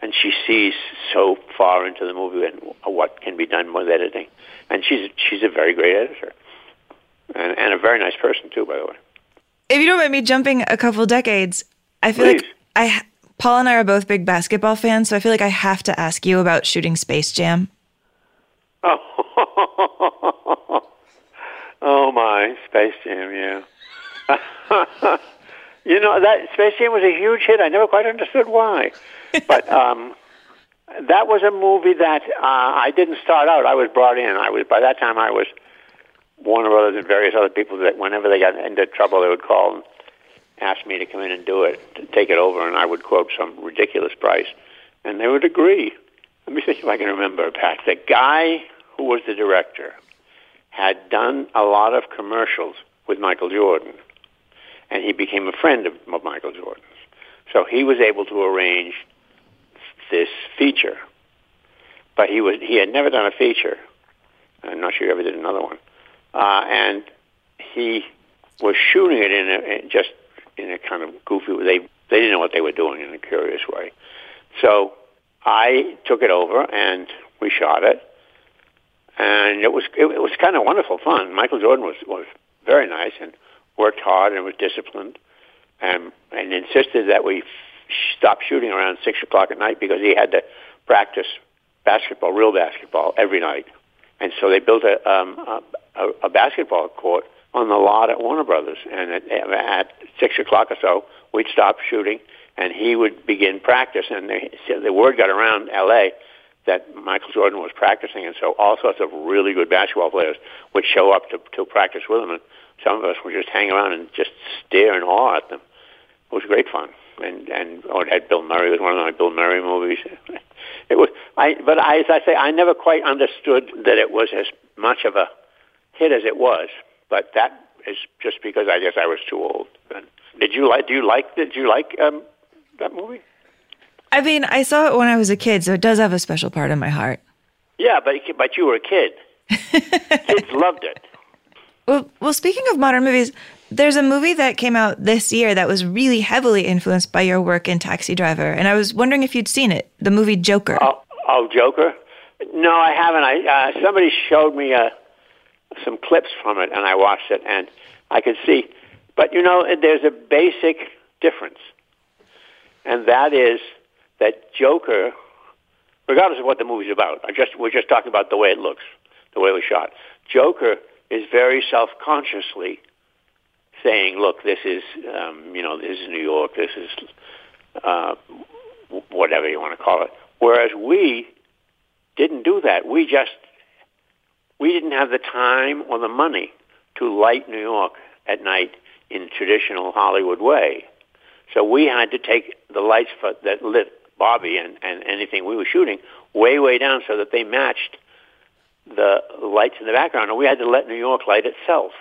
And she sees so far into the movie and what can be done with editing. And she's a very great editor. And a very nice person, too, by the way. If you don't mind me jumping a couple decades, I feel like Paul and I are both big basketball fans, so I feel like I have to ask you about shooting Space Jam. Oh, oh my, Space Jam, yeah. You know, that Space Jam was a huge hit. I never quite understood why. But that was a movie that I didn't start out. I was brought in. By that time, I was Warner Brothers and various other people that whenever they got into trouble, they would call and ask me to come in and do it, to take it over, and I would quote some ridiculous price. And they would agree. Let me see if I can remember, Pat. The guy who was the director had done a lot of commercials with Michael Jordan, and he became a friend of Michael Jordan's. So he was able to arrange this feature. But he had never done a feature. I'm not sure he ever did another one. And he was shooting it in a kind of goofy way. They didn't know what they were doing, in a curious way. So I took it over and we shot it, and it was kind of wonderful fun. Michael Jordan was very nice and worked hard and was disciplined, and insisted that we stop shooting around 6 o'clock at night because he had to practice basketball, real basketball, every night. And so they built a basketball court on the lot at Warner Brothers, and at 6 o'clock or so, we'd stop shooting, and he would begin practice. And the word got around L.A. that Michael Jordan was practicing, and so all sorts of really good basketball players would show up to practice with him, and some of us would just hang around and just stare in awe at them. It was great fun, and it had Bill Murray. It was one of my Bill Murray movies. It was, as I say, I never quite understood that it was as much of a hit as it was, but that is just because I guess I was too old. Did you like that movie? I mean, I saw it when I was a kid, so it does have a special part in my heart. Yeah, but you were a kid. Kids loved it. Well, speaking of modern movies, there's a movie that came out this year that was really heavily influenced by your work in Taxi Driver, and I was wondering if you'd seen it, the movie Joker. Oh, Joker? No, I haven't. Somebody showed me some clips from it, and I watched it, and I could see. But, you know, there's a basic difference, and that is that Joker, regardless of what the movie's about, we're just talking about the way it looks, the way it was shot. Joker is very self-consciously saying, "Look, this is this is New York, this is whatever you want to call it." Whereas we didn't do that. We didn't have the time or the money to light New York at night in traditional Hollywood way. So we had to take the lights that lit Bobby and anything we were shooting way, way down so that they matched the lights in the background, and we had to let New York light itself.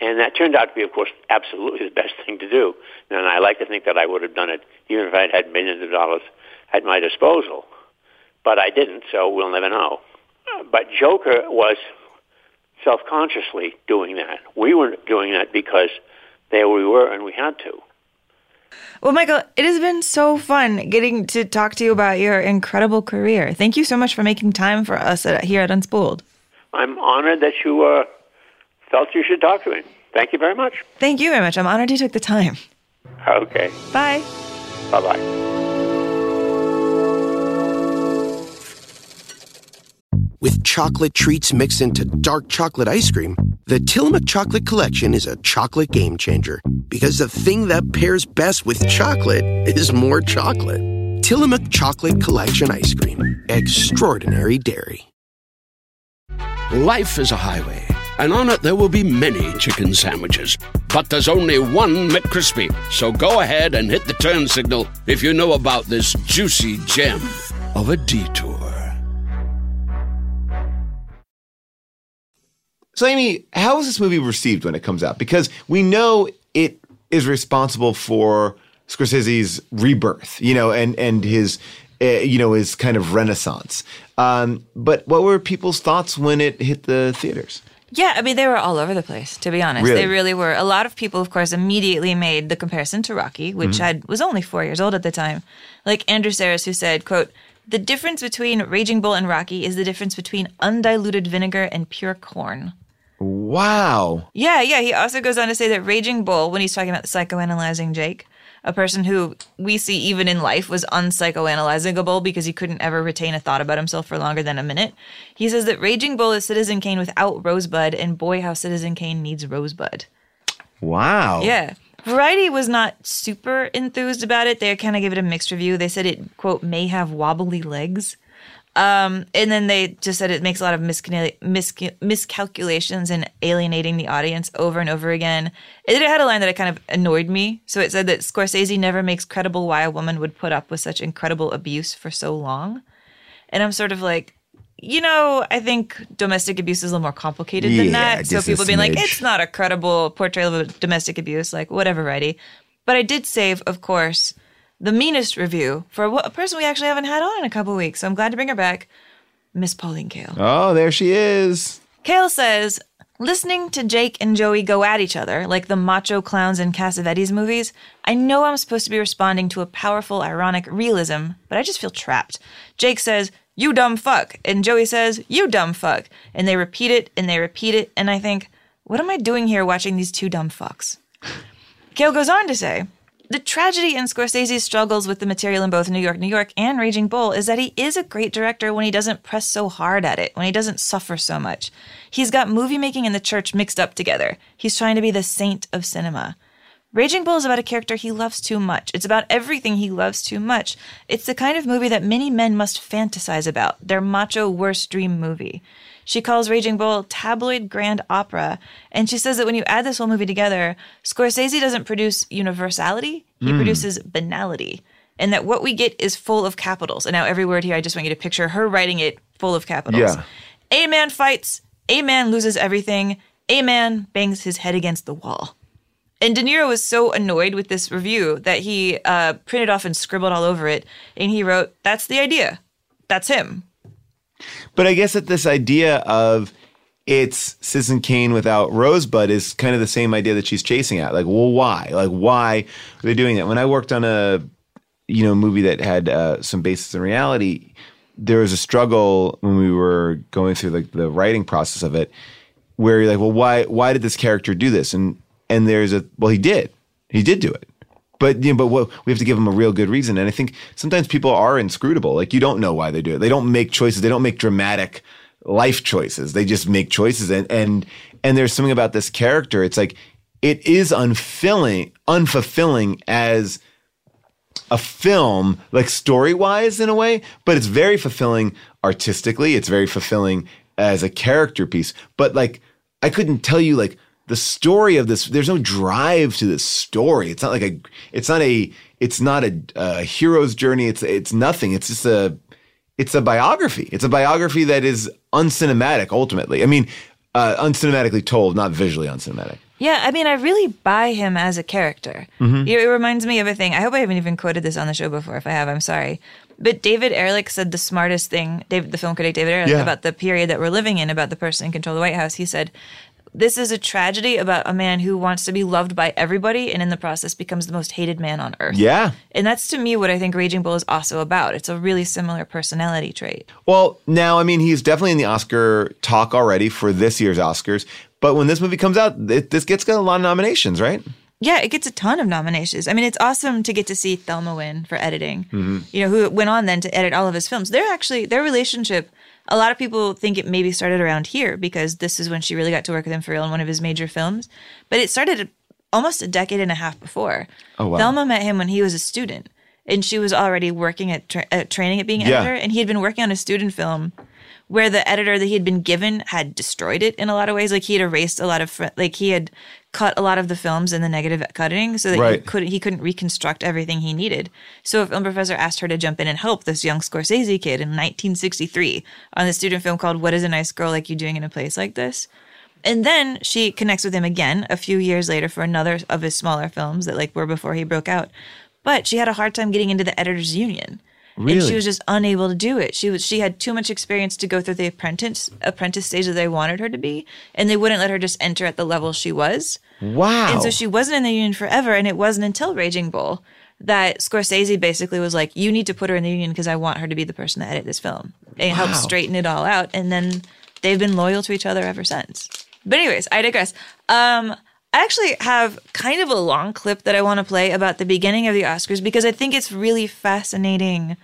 And that turned out to be, of course, absolutely the best thing to do. And I like to think that I would have done it even if I had millions of dollars at my disposal. But I didn't, so we'll never know. But Joker was self-consciously doing that. We were doing that because there we were and we had to. Well, Michael, it has been so fun getting to talk to you about your incredible career. Thank you so much for making time for us here at Unspooled. I'm honored that you felt you should talk to me. Thank you very much. Thank you very much. I'm honored you took the time. Okay. Bye. Bye-bye. With chocolate treats mixed into dark chocolate ice cream, the Tillamook Chocolate Collection is a chocolate game changer, because the thing that pairs best with chocolate is more chocolate. Tillamook Chocolate Collection Ice Cream. Extraordinary dairy. Life is a highway, and on it there will be many chicken sandwiches. But there's only one McCrispy, so go ahead and hit the turn signal if you know about this juicy gem of a detour. So, Amy, how is this movie received when it comes out? Because we know it is responsible for Scorsese's rebirth, you know, and his, you know, his kind of renaissance. But what were people's thoughts when it hit the theaters? Yeah, I mean, they were all over the place, to be honest. Really? They really were. A lot of people, of course, immediately made the comparison to Rocky, which was only 4 years old at the time. Like Andrew Sarris, who said, quote, "The difference between Raging Bull and Rocky is the difference between undiluted vinegar and pure corn." Wow. Yeah, yeah. He also goes on to say that Raging Bull, when he's talking about psychoanalyzing Jake, a person who we see even in life was unpsychoanalyzable because he couldn't ever retain a thought about himself for longer than a minute. He says that Raging Bull is Citizen Kane without Rosebud, and boy, how Citizen Kane needs Rosebud. Wow. Yeah. Variety was not super enthused about it. They kind of gave it a mixed review. They said it, quote, may have wobbly legs. And then they just said it makes a lot of miscalculations and alienating the audience over and over again. It had a line that it kind of annoyed me. So it said that Scorsese never makes credible why a woman would put up with such incredible abuse for so long. And I'm sort of like, you know, I think domestic abuse is a little more complicated than that. So people being like, it's not a credible portrayal of domestic abuse, like whatever, righty. But I did save, of course, the meanest review for a person we actually haven't had on in a couple weeks. So I'm glad to bring her back, Miss Pauline Kael. Oh, there she is. Kael says, listening to Jake and Joey go at each other, like the macho clowns in Cassavetes movies, I know I'm supposed to be responding to a powerful, ironic realism, but I just feel trapped. Jake says, "You dumb fuck." And Joey says, "You dumb fuck." And they repeat it, and they repeat it. And I think, what am I doing here watching these two dumb fucks? Kael goes on to say, the tragedy in Scorsese's struggles with the material in both New York, New York, and Raging Bull is that he is a great director when he doesn't press so hard at it, when he doesn't suffer so much. He's got movie making and the church mixed up together. He's trying to be the saint of cinema. Raging Bull is about a character he loves too much. It's about everything he loves too much. It's the kind of movie that many men must fantasize about, their macho worst dream movie. She calls Raging Bull tabloid grand opera, and she says that when you add this whole movie together, Scorsese doesn't produce universality, he produces banality, and that what we get is full of capitals. And now every word here, I just want you to picture her writing it full of capitals. Yeah. A man fights, a man loses everything, a man bangs his head against the wall. And De Niro was so annoyed with this review that he printed off and scribbled all over it, and he wrote, "That's the idea. That's him." But I guess that this idea of it's Citizen Kane without Rosebud is kind of the same idea that she's chasing at. Like, well, why? Like, why are they doing that? When I worked on a, you know, movie that had some basis in reality, there was a struggle when we were going through like the writing process of it, where you're like, well, why did this character do this? And there's a, well, he did do it. But you know, we have to give them a real good reason. And I think sometimes people are inscrutable. Like, you don't know why they do it. They don't make choices. They don't make dramatic life choices. They just make choices. And there's something about this character. It's like it is unfulfilling as a film, like story-wise in a way. But it's very fulfilling artistically. It's very fulfilling as a character piece. But like I couldn't tell you like the story of this, there's no drive to this story. It's not like a hero's journey. It's nothing. It's just it's a biography. It's a biography that is uncinematic ultimately. I mean, uncinematically told, not visually uncinematic. Yeah, I mean, I really buy him as a character. Mm-hmm. It reminds me of a thing. I hope I haven't even quoted this on the show before. If I have, I'm sorry. But David Ehrlich said the smartest thing, the film critic David Ehrlich, about the period that we're living in, about the person in control of the White House. He said, "This is a tragedy about a man who wants to be loved by everybody and in the process becomes the most hated man on earth." Yeah. And that's, to me, what I think Raging Bull is also about. It's a really similar personality trait. Well, now, I mean, he's definitely in the Oscar talk already for this year's Oscars. But when this movie comes out, this gets a lot of nominations, right? Yeah, it gets a ton of nominations. I mean, it's awesome to get to see Thelma win for editing, you know, who went on then to edit all of his films. Their relationship, a lot of people think it maybe started around here because this is when she really got to work with him for real in one of his major films. But it started almost a decade and a half before. Oh, wow. Thelma met him when he was a student, and she was already working at training at being editor, and he had been working on a student film where the editor that he had been given had destroyed it in a lot of ways. Like, he had erased a lot of he had cut a lot of the films in the negative cutting so that he couldn't reconstruct everything he needed. So a film professor asked her to jump in and help this young Scorsese kid in 1963 on the student film called What Is a Nice Girl Like You Doing in a Place Like This? And then she connects with him again a few years later for another of his smaller films that like were before he broke out. But she had a hard time getting into the editors union. Really? And she was just unable to do it. She had too much experience to go through the apprentice stage that they wanted her to be, and they wouldn't let her just enter at the level she was. Wow. And so she wasn't in the union forever, and it wasn't until Raging Bull that Scorsese basically was like, you need to put her in the union because I want her to be the person to edit this film. And wow. Help straighten it all out, and then they've been loyal to each other ever since. But anyways, I digress. I actually have kind of a long clip that I want to play about the beginning of the Oscars because I think it's really fascinating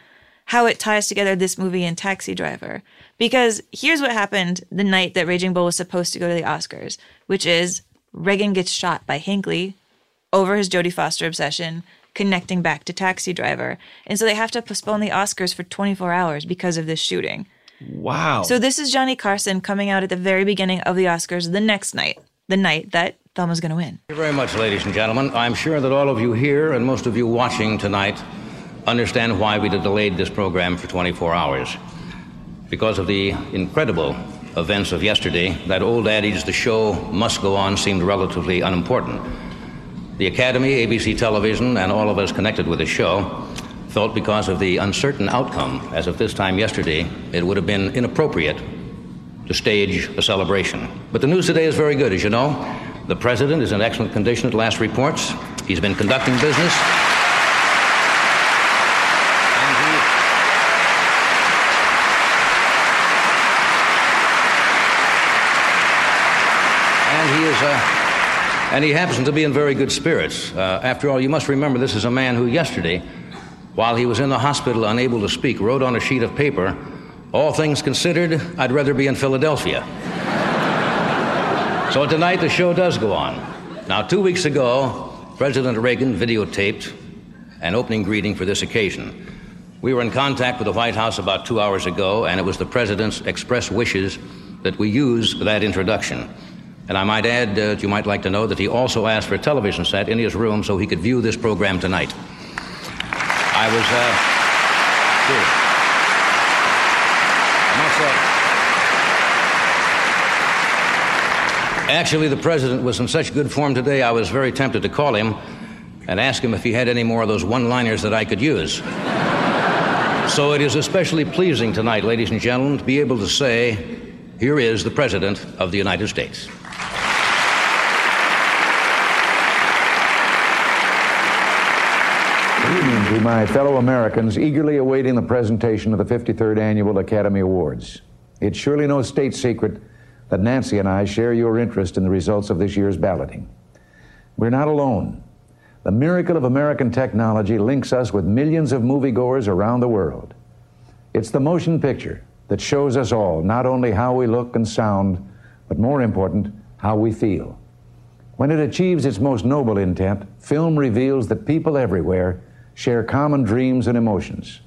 how it ties together this movie and Taxi Driver. Because here's what happened the night that Raging Bull was supposed to go to the Oscars, which is Reagan gets shot by Hinckley over his Jodie Foster obsession, connecting back to Taxi Driver. And so they have to postpone the Oscars for 24 hours because of this shooting. Wow. So this is Johnny Carson coming out at the very beginning of the Oscars the next night, the night that Thelma's going to win. Thank you very much, ladies and gentlemen. I'm sure that all of you here and most of you watching tonight understand why we delayed this program for 24 hours. Because of the incredible events of yesterday, that old adage, the show must go on, seemed relatively unimportant. The Academy, ABC Television, and all of us connected with the show felt because of the uncertain outcome, as of this time yesterday, it would have been inappropriate to stage a celebration. But the news today is very good, as you know. The president is in excellent condition at last reports. He's been conducting business. And he happens to be in very good spirits. After all, you must remember this is a man who yesterday, while he was in the hospital unable to speak, wrote on a sheet of paper, "All things considered, I'd rather be in Philadelphia." So tonight, the show does go on. Now, 2 weeks ago, President Reagan videotaped an opening greeting for this occasion. We were in contact with the White House about 2 hours ago, and it was the president's express wishes that we use that introduction. And I might add that you might like to know that he also asked for a television set in his room so he could view this program tonight. I was, Actually, the president was in such good form today, I was very tempted to call him and ask him if he had any more of those one-liners that I could use. So it is especially pleasing tonight, ladies and gentlemen, to be able to say, here is the President of the United States. Good evening to my fellow Americans eagerly awaiting the presentation of the 53rd Annual Academy Awards. It's surely no state secret that Nancy and I share your interest in the results of this year's balloting. We're not alone. The miracle of American technology links us with millions of moviegoers around the world. It's the motion picture that shows us all not only how we look and sound, but more important, how we feel. When it achieves its most noble intent, film reveals that people everywhere share common dreams and emotions.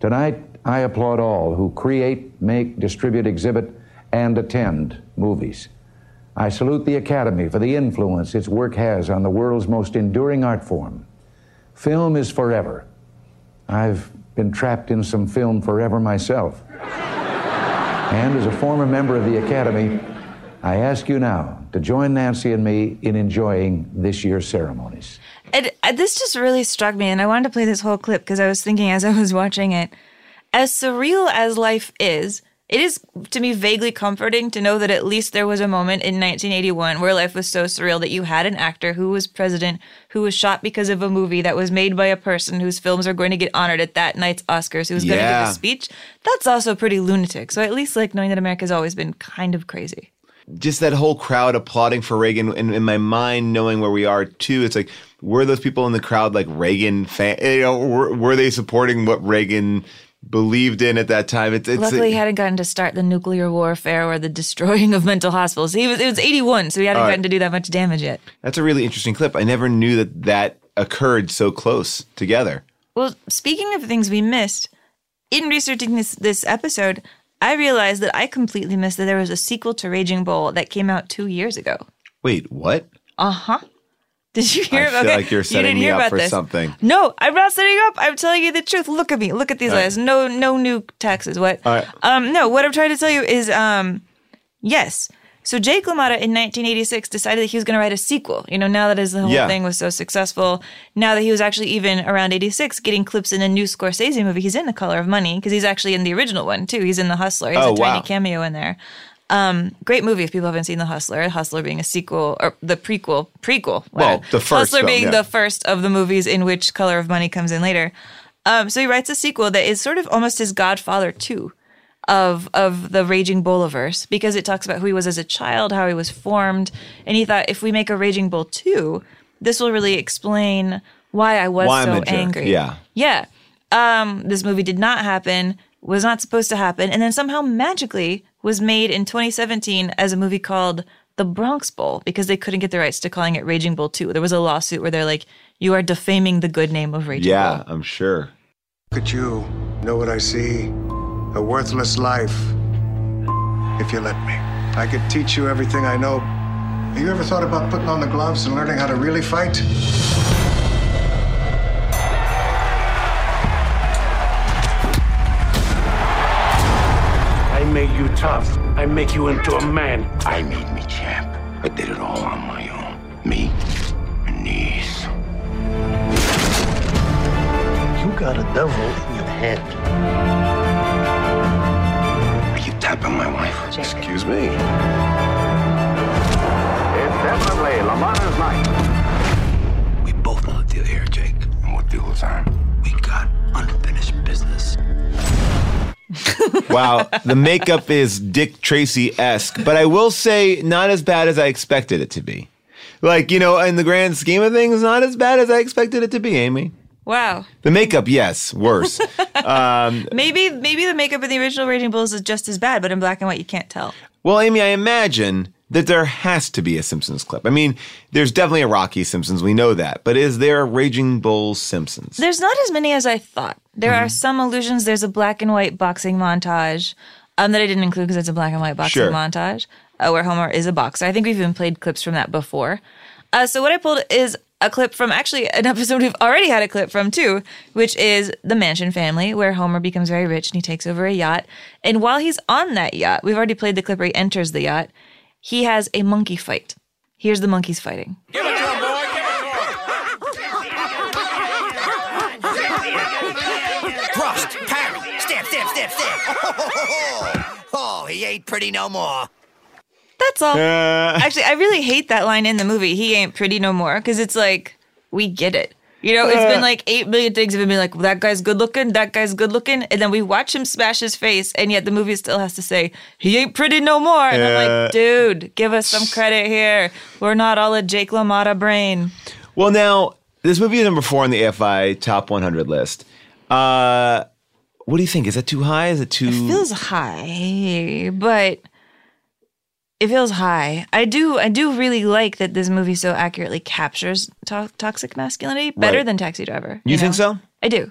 Tonight, I applaud all who create, make, distribute, exhibit, and attend movies. I salute the Academy for the influence its work has on the world's most enduring art form. Film is forever. I've been trapped in some film forever myself. And as a former member of the Academy, I ask you now to join Nancy and me in enjoying this year's ceremonies. This just really struck me, and I wanted to play this whole clip because I was thinking as I was watching it, as surreal as life is, it is, to me, vaguely comforting to know that at least there was a moment in 1981 where life was so surreal that you had an actor who was president, who was shot because of a movie that was made by a person whose films are going to get honored at that night's Oscars, who was going to give a speech. That's also pretty lunatic. So I at least like knowing that America's always been kind of crazy. Just that whole crowd applauding for Reagan, and in my mind, knowing where we are, too, it's like, were those people in the crowd like Reagan fans? You know, were they supporting what Reagan believed in at that time? Luckily, he hadn't gotten to start the nuclear warfare or the destroying of mental hospitals. It was 81, so he hadn't gotten to do that much damage yet. That's a really interesting clip. I never knew that occurred so close together. Well, speaking of things we missed, in researching this episode, I realized that I completely missed that there was a sequel to Raging Bull that came out 2 years ago. Wait, what? Uh-huh. Did you hear about it? I feel like you're setting me up for something. No, I'm not setting you up. I'm telling you the truth. Look at me. Look at these lists. No new taxes. What? All right. No, what I'm trying to tell you is, yes. So Jake LaMotta in 1986 decided that he was going to write a sequel. You know, now that his whole thing was so successful, now that he was actually even around 86 getting clips in a new Scorsese movie, he's in The Color of Money because he's actually in the original one too. He's in The Hustler. He's a tiny cameo in there. Great movie if people haven't seen The Hustler. Hustler being a sequel or the prequel. Well, the first Hustler film, being the first of the movies in which Color of Money comes in later. So he writes a sequel that is sort of almost his Godfather 2 of the Raging Bull-iverse, because it talks about who he was as a child, how he was formed, and he thought if we make a Raging Bull 2, this will really explain why so angry. Yeah. This movie did not happen, was not supposed to happen, and then somehow magically was made in 2017 as a movie called The Bronx Bull, because they couldn't get the rights to calling it Raging Bull 2. There was a lawsuit where they're like, you are defaming the good name of Raging Bull. Yeah, I'm sure. Look at you. Know what I see? A worthless life. If you let me. I could teach you everything I know. Have you ever thought about putting on the gloves and learning how to really fight? I make you tough. I make you into a man. I made me champ. I did it all on my own. Me, my knees. You got a devil in your head. Are you tapping my wife? Jack. Excuse me. It's definitely LaMotta's night. We both want a deal here, Jake. And what deal is on? We got unfinished business. Wow, the makeup is Dick Tracy-esque, but I will say not as bad as I expected it to be. Like, you know, in the grand scheme of things, not as bad as I expected it to be, Amy. Wow. The makeup, yes, worse. Maybe the makeup in the original Raging Bulls is just as bad, but in black and white you can't tell. Well, Amy, I imagine that there has to be a Simpsons clip. I mean, there's definitely a Rocky Simpsons, we know that. But is there a Raging Bull Simpsons? There's not as many as I thought. There are some allusions. There's a black and white boxing montage that I didn't include because it's a black and white boxing montage where Homer is a boxer. I think we've even played clips from that before. So what I pulled is a clip from actually an episode we've already had a clip from too, which is The Mansion Family, where Homer becomes very rich and he takes over a yacht. And while he's on that yacht, we've already played the clip where he enters the yacht. He has a monkey fight. Here's the monkeys fighting. Give it to him, boy! Give it to him! Thrust, parry, step. Oh, he ain't pretty no more. That's all. Actually, I really hate that line in the movie, he ain't pretty no more, because it's like, we get it. You know, it's been like 8 million things have been like, well, that guy's good looking. And then we watch him smash his face, and yet the movie still has to say, he ain't pretty no more. And I'm like, dude, give us some credit here. We're not all a Jake LaMotta brain. Well, now, this movie is number 4 on the AFI Top 100 list. What do you think? Is that too high? Is it too... It feels high, but... It feels high. I do really like that this movie so accurately captures toxic masculinity better than Taxi Driver. You think so? I do.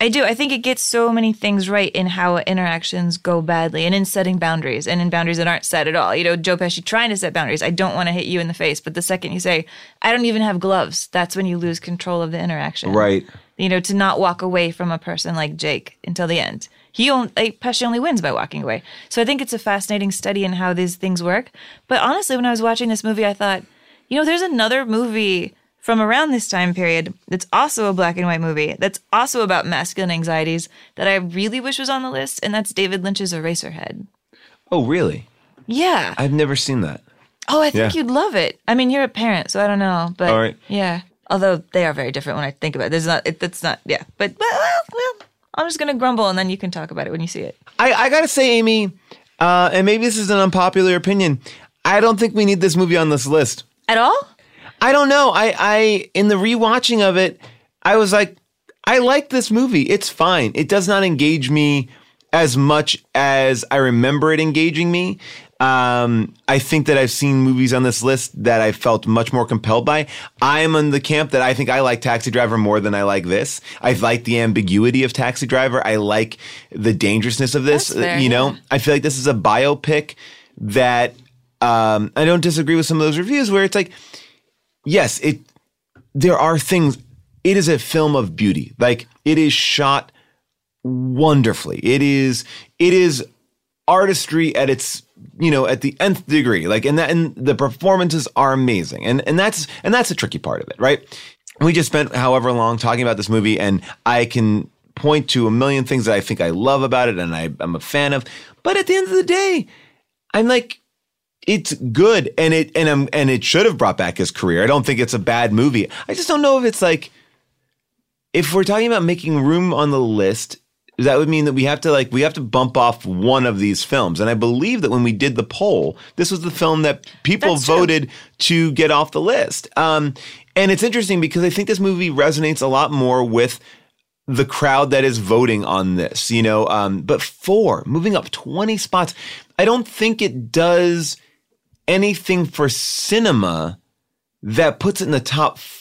I do. I think it gets so many things right in how interactions go badly and in setting boundaries and in boundaries that aren't set at all. You know, Joe Pesci trying to set boundaries. I don't want to hit you in the face. But the second you say, I don't even have gloves, that's when you lose control of the interaction. Right. You know, to not walk away from a person like Jake until the end. Pesci only wins by walking away. So I think it's a fascinating study in how these things work. But honestly, when I was watching this movie, I thought, you know, there's another movie from around this time period that's also a black and white movie that's also about masculine anxieties that I really wish was on the list, and that's David Lynch's Eraserhead. Oh, really? Yeah. I've never seen that. Oh, I think you'd love it. I mean, you're a parent, so I don't know. But all right. Yeah. Although they are very different when I think about it. That's not. But I'm just going to grumble, and then you can talk about it when you see it. I got to say, Amy, and maybe this is an unpopular opinion, I don't think we need this movie on this list. At all? I don't know. I in the rewatching of it, I was like, I like this movie. It's fine. It does not engage me as much as I remember it engaging me. I think that I've seen movies on this list that I felt much more compelled by. I am in the camp that I think I like Taxi Driver more than I like this. I like the ambiguity of Taxi Driver. I like the dangerousness of this. That's fair. I feel like this is a biopic that I don't disagree with some of those reviews where it's like, yes, there are things. It is a film of beauty. Like, it is shot wonderfully. It is artistry at its you know, at the nth degree. Like, and the performances are amazing. And that's the tricky part of it, right? We just spent however long talking about this movie, and I can point to a million things that I think I love about it and I'm a fan of. But at the end of the day, I'm like, it's good, and it should have brought back his career. I don't think it's a bad movie. I just don't know if it's like, if we're talking about making room on the list, that would mean that we have to bump off one of these films. And I believe that when we did the poll, this was the film that people voted to get off the list. And it's interesting because I think this movie resonates a lot more with the crowd that is voting on this, you know. But moving up 20 spots, I don't think it does anything for cinema that puts it in the top four.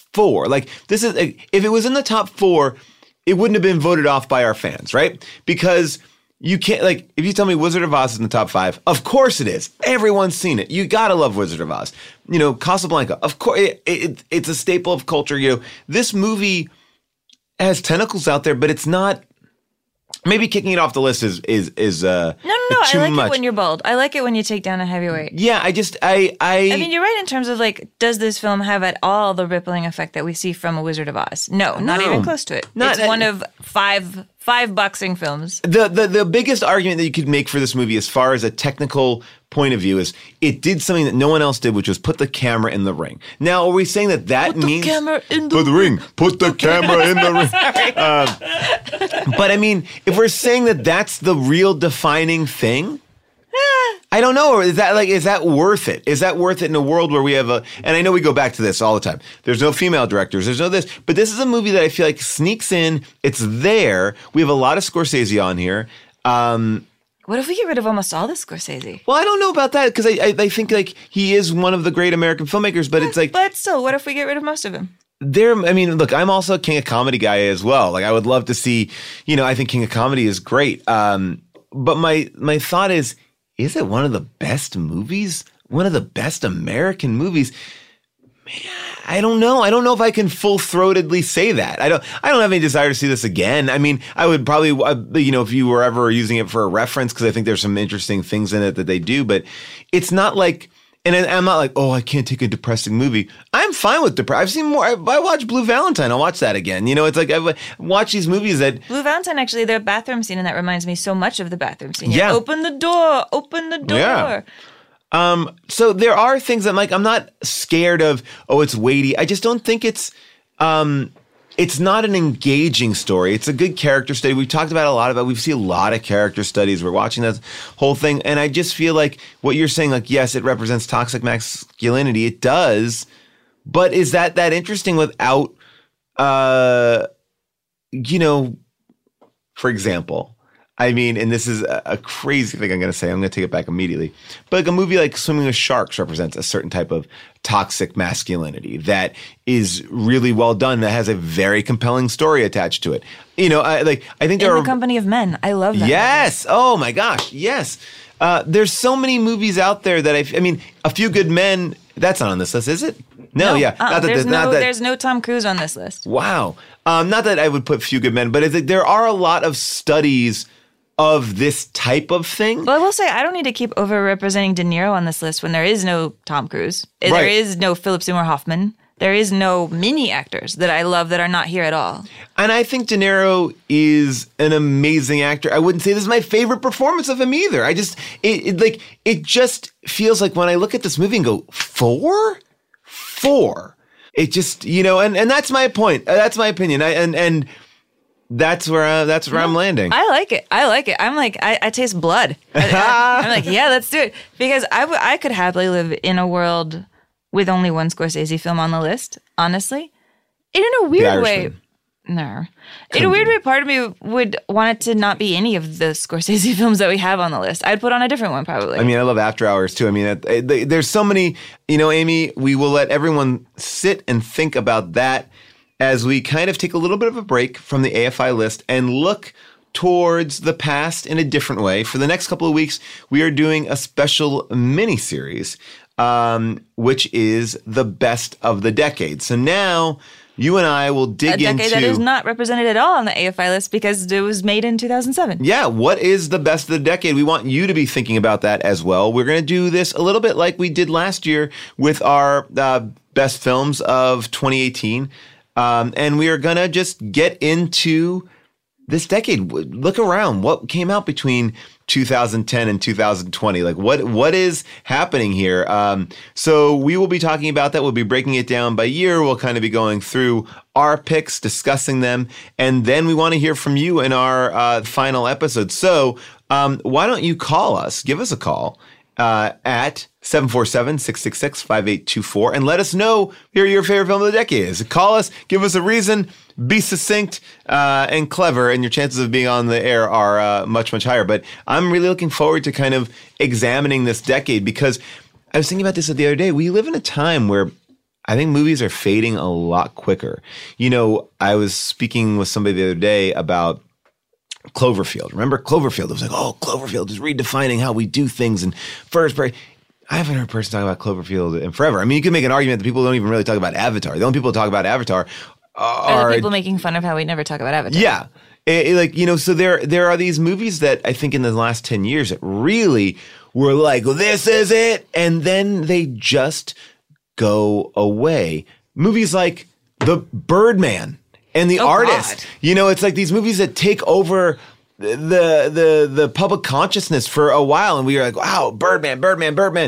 Like, this is, if it was in the top four, it wouldn't have been voted off by our fans, right? Because you can't, like, if you tell me Wizard of Oz is in the top five, of course it is. Everyone's seen it. You gotta love Wizard of Oz. You know, Casablanca, of course, it's a staple of culture. You know, this movie has tentacles out there, but it's not. Maybe kicking it off the list is no. I like it when you're bold. I like it when you take down a heavyweight. Yeah, I mean, you're right in terms of, like, does this film have at all the rippling effect that we see from A Wizard of Oz? No, not even close to it. It's one of five boxing films. The biggest argument that you could make for this movie, as far as a technical point of view, is it did something that no one else did, which was put the camera in the ring. Now, are we saying that means put the camera in the ring? Put the camera in the ring. But I mean, if we're saying that that's the real defining thing, I don't know. Is that worth it? Is that worth it in a world where we have and I know we go back to this all the time. There's no female directors. There's no this. But this is a movie that I feel like sneaks in. It's there. We have a lot of Scorsese on here. What if we get rid of almost all the Scorsese? Well, I don't know about that, because I think, like, he is one of the great American filmmakers, but it's like... But still, what if we get rid of most of him? I mean, look, I'm also a King of Comedy guy as well. Like, I would love to see... You know, I think King of Comedy is great. But my thought is it one of the best movies? One of the best American movies? Man, I don't know. I don't know if I can full-throatedly say that. I don't have any desire to see this again. I mean, I would probably, you know, if you were ever using it for a reference, because I think there's some interesting things in it that they do, but it's not like, and I'm not like, oh, I can't take a depressing movie. I'm fine with depressing. I've seen more. I watched Blue Valentine. I'll watch that again. You know, it's like I watch these movies that... Blue Valentine, actually, their bathroom scene, and that reminds me so much of the bathroom scene. Yeah. Open the door. Yeah. So there are things that, like, I'm not scared of, oh, it's weighty. I just don't think it's not an engaging story. It's a good character study. We've talked about a lot about, we've seen a lot of character studies. We're watching that whole thing. And I just feel like what you're saying, like, yes, it represents toxic masculinity. It does. But is that interesting without, you know, for example, I mean, and this is a crazy thing I'm going to say. I'm going to take it back immediately. But like a movie like Swimming with Sharks represents a certain type of toxic masculinity that is really well done, that has a very compelling story attached to it. You know, I think In the Company of Men. I love that. Yes. Movie. Oh, my gosh. Yes. There's so many movies out there that I mean, A Few Good Men, that's not on this list, is it? No, yeah. There's no Tom Cruise on this list. Wow. Not that I would put Few Good Men, but it's like there are a lot of studies of this type of thing. Well, I will say, I don't need to keep overrepresenting De Niro on this list when there is no Tom Cruise. Right. There is no Philip Seymour Hoffman. There is no mini actors that I love that are not here at all. And I think De Niro is an amazing actor. I wouldn't say this is my favorite performance of him either. I just, it just feels like when I look at this movie and go, four? It just, you know, and that's my point. That's my opinion. That's where I'm landing. I like it. I'm like, I taste blood. I'm like, yeah, let's do it. Because I could happily live in a world with only one Scorsese film on the list, honestly. And in a weird way, part of me would want it to not be any of the Scorsese films that we have on the list. I'd put on a different one, probably. I mean, I love After Hours, too. I mean, there's so many, you know, Amy, we will let everyone sit and think about that as we kind of take a little bit of a break from the AFI list and look towards the past in a different way. For the next couple of weeks, we are doing a special mini-series, which is the best of the decade. So now you and I will dig into... a decade that is not represented at all on the AFI list because it was made in 2007. Yeah, what is the best of the decade? We want you to be thinking about that as well. We're going to do this a little bit like we did last year with our best films of 2018. And we are going to just get into this decade. Look around. What came out between 2010 and 2020? Like, what is happening here? So we will be talking about that. We'll be breaking it down by year. We'll kind of be going through our picks, discussing them. And then we want to hear from you in our final episode. So why don't you call us? Give us a call at 747-666-5824 and let us know who your favorite film of the decade is. Call us, give us a reason, be succinct and clever, and your chances of being on the air are much, much higher. But I'm really looking forward to kind of examining this decade, because I was thinking about this the other day. We live in a time where I think movies are fading a lot quicker. You know, I was speaking with somebody the other day about Cloverfield. Remember Cloverfield? It was like, oh, Cloverfield is redefining how we do things. And first, I haven't heard a person talk about Cloverfield in forever. I mean, you can make an argument that people don't even really talk about Avatar. The only people who talk about Avatar are the people making fun of how we never talk about Avatar. Yeah. So there are these movies that I think in the last 10 years that really were like, this is it. And then they just go away. Movies like The Birdman. And The Artist, God. You know, it's like these movies that take over the public consciousness for a while. And we are like, wow, Birdman, Artist.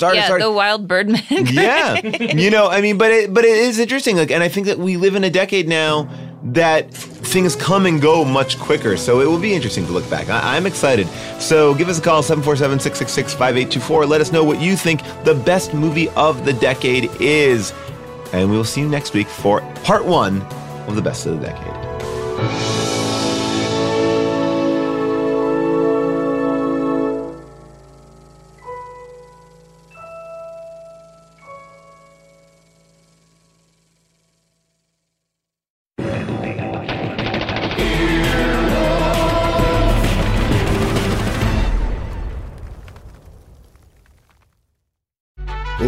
The Wild Birdman. Yeah. You know, I mean, but it is interesting. Like, and I think that we live in a decade now that things come and go much quicker. So it will be interesting to look back. I'm excited. So give us a call, 747-666-5824. Let us know what you think the best movie of the decade is. And we will see you next week for part one of the best of the decade.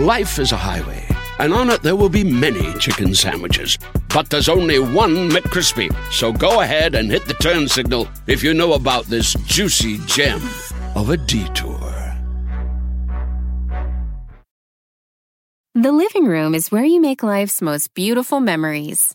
Life is a highway, and on it there will be many chicken sandwiches. But there's only one McCrispy, so go ahead and hit the turn signal if you know about this juicy gem of a detour. The living room is where you make life's most beautiful memories.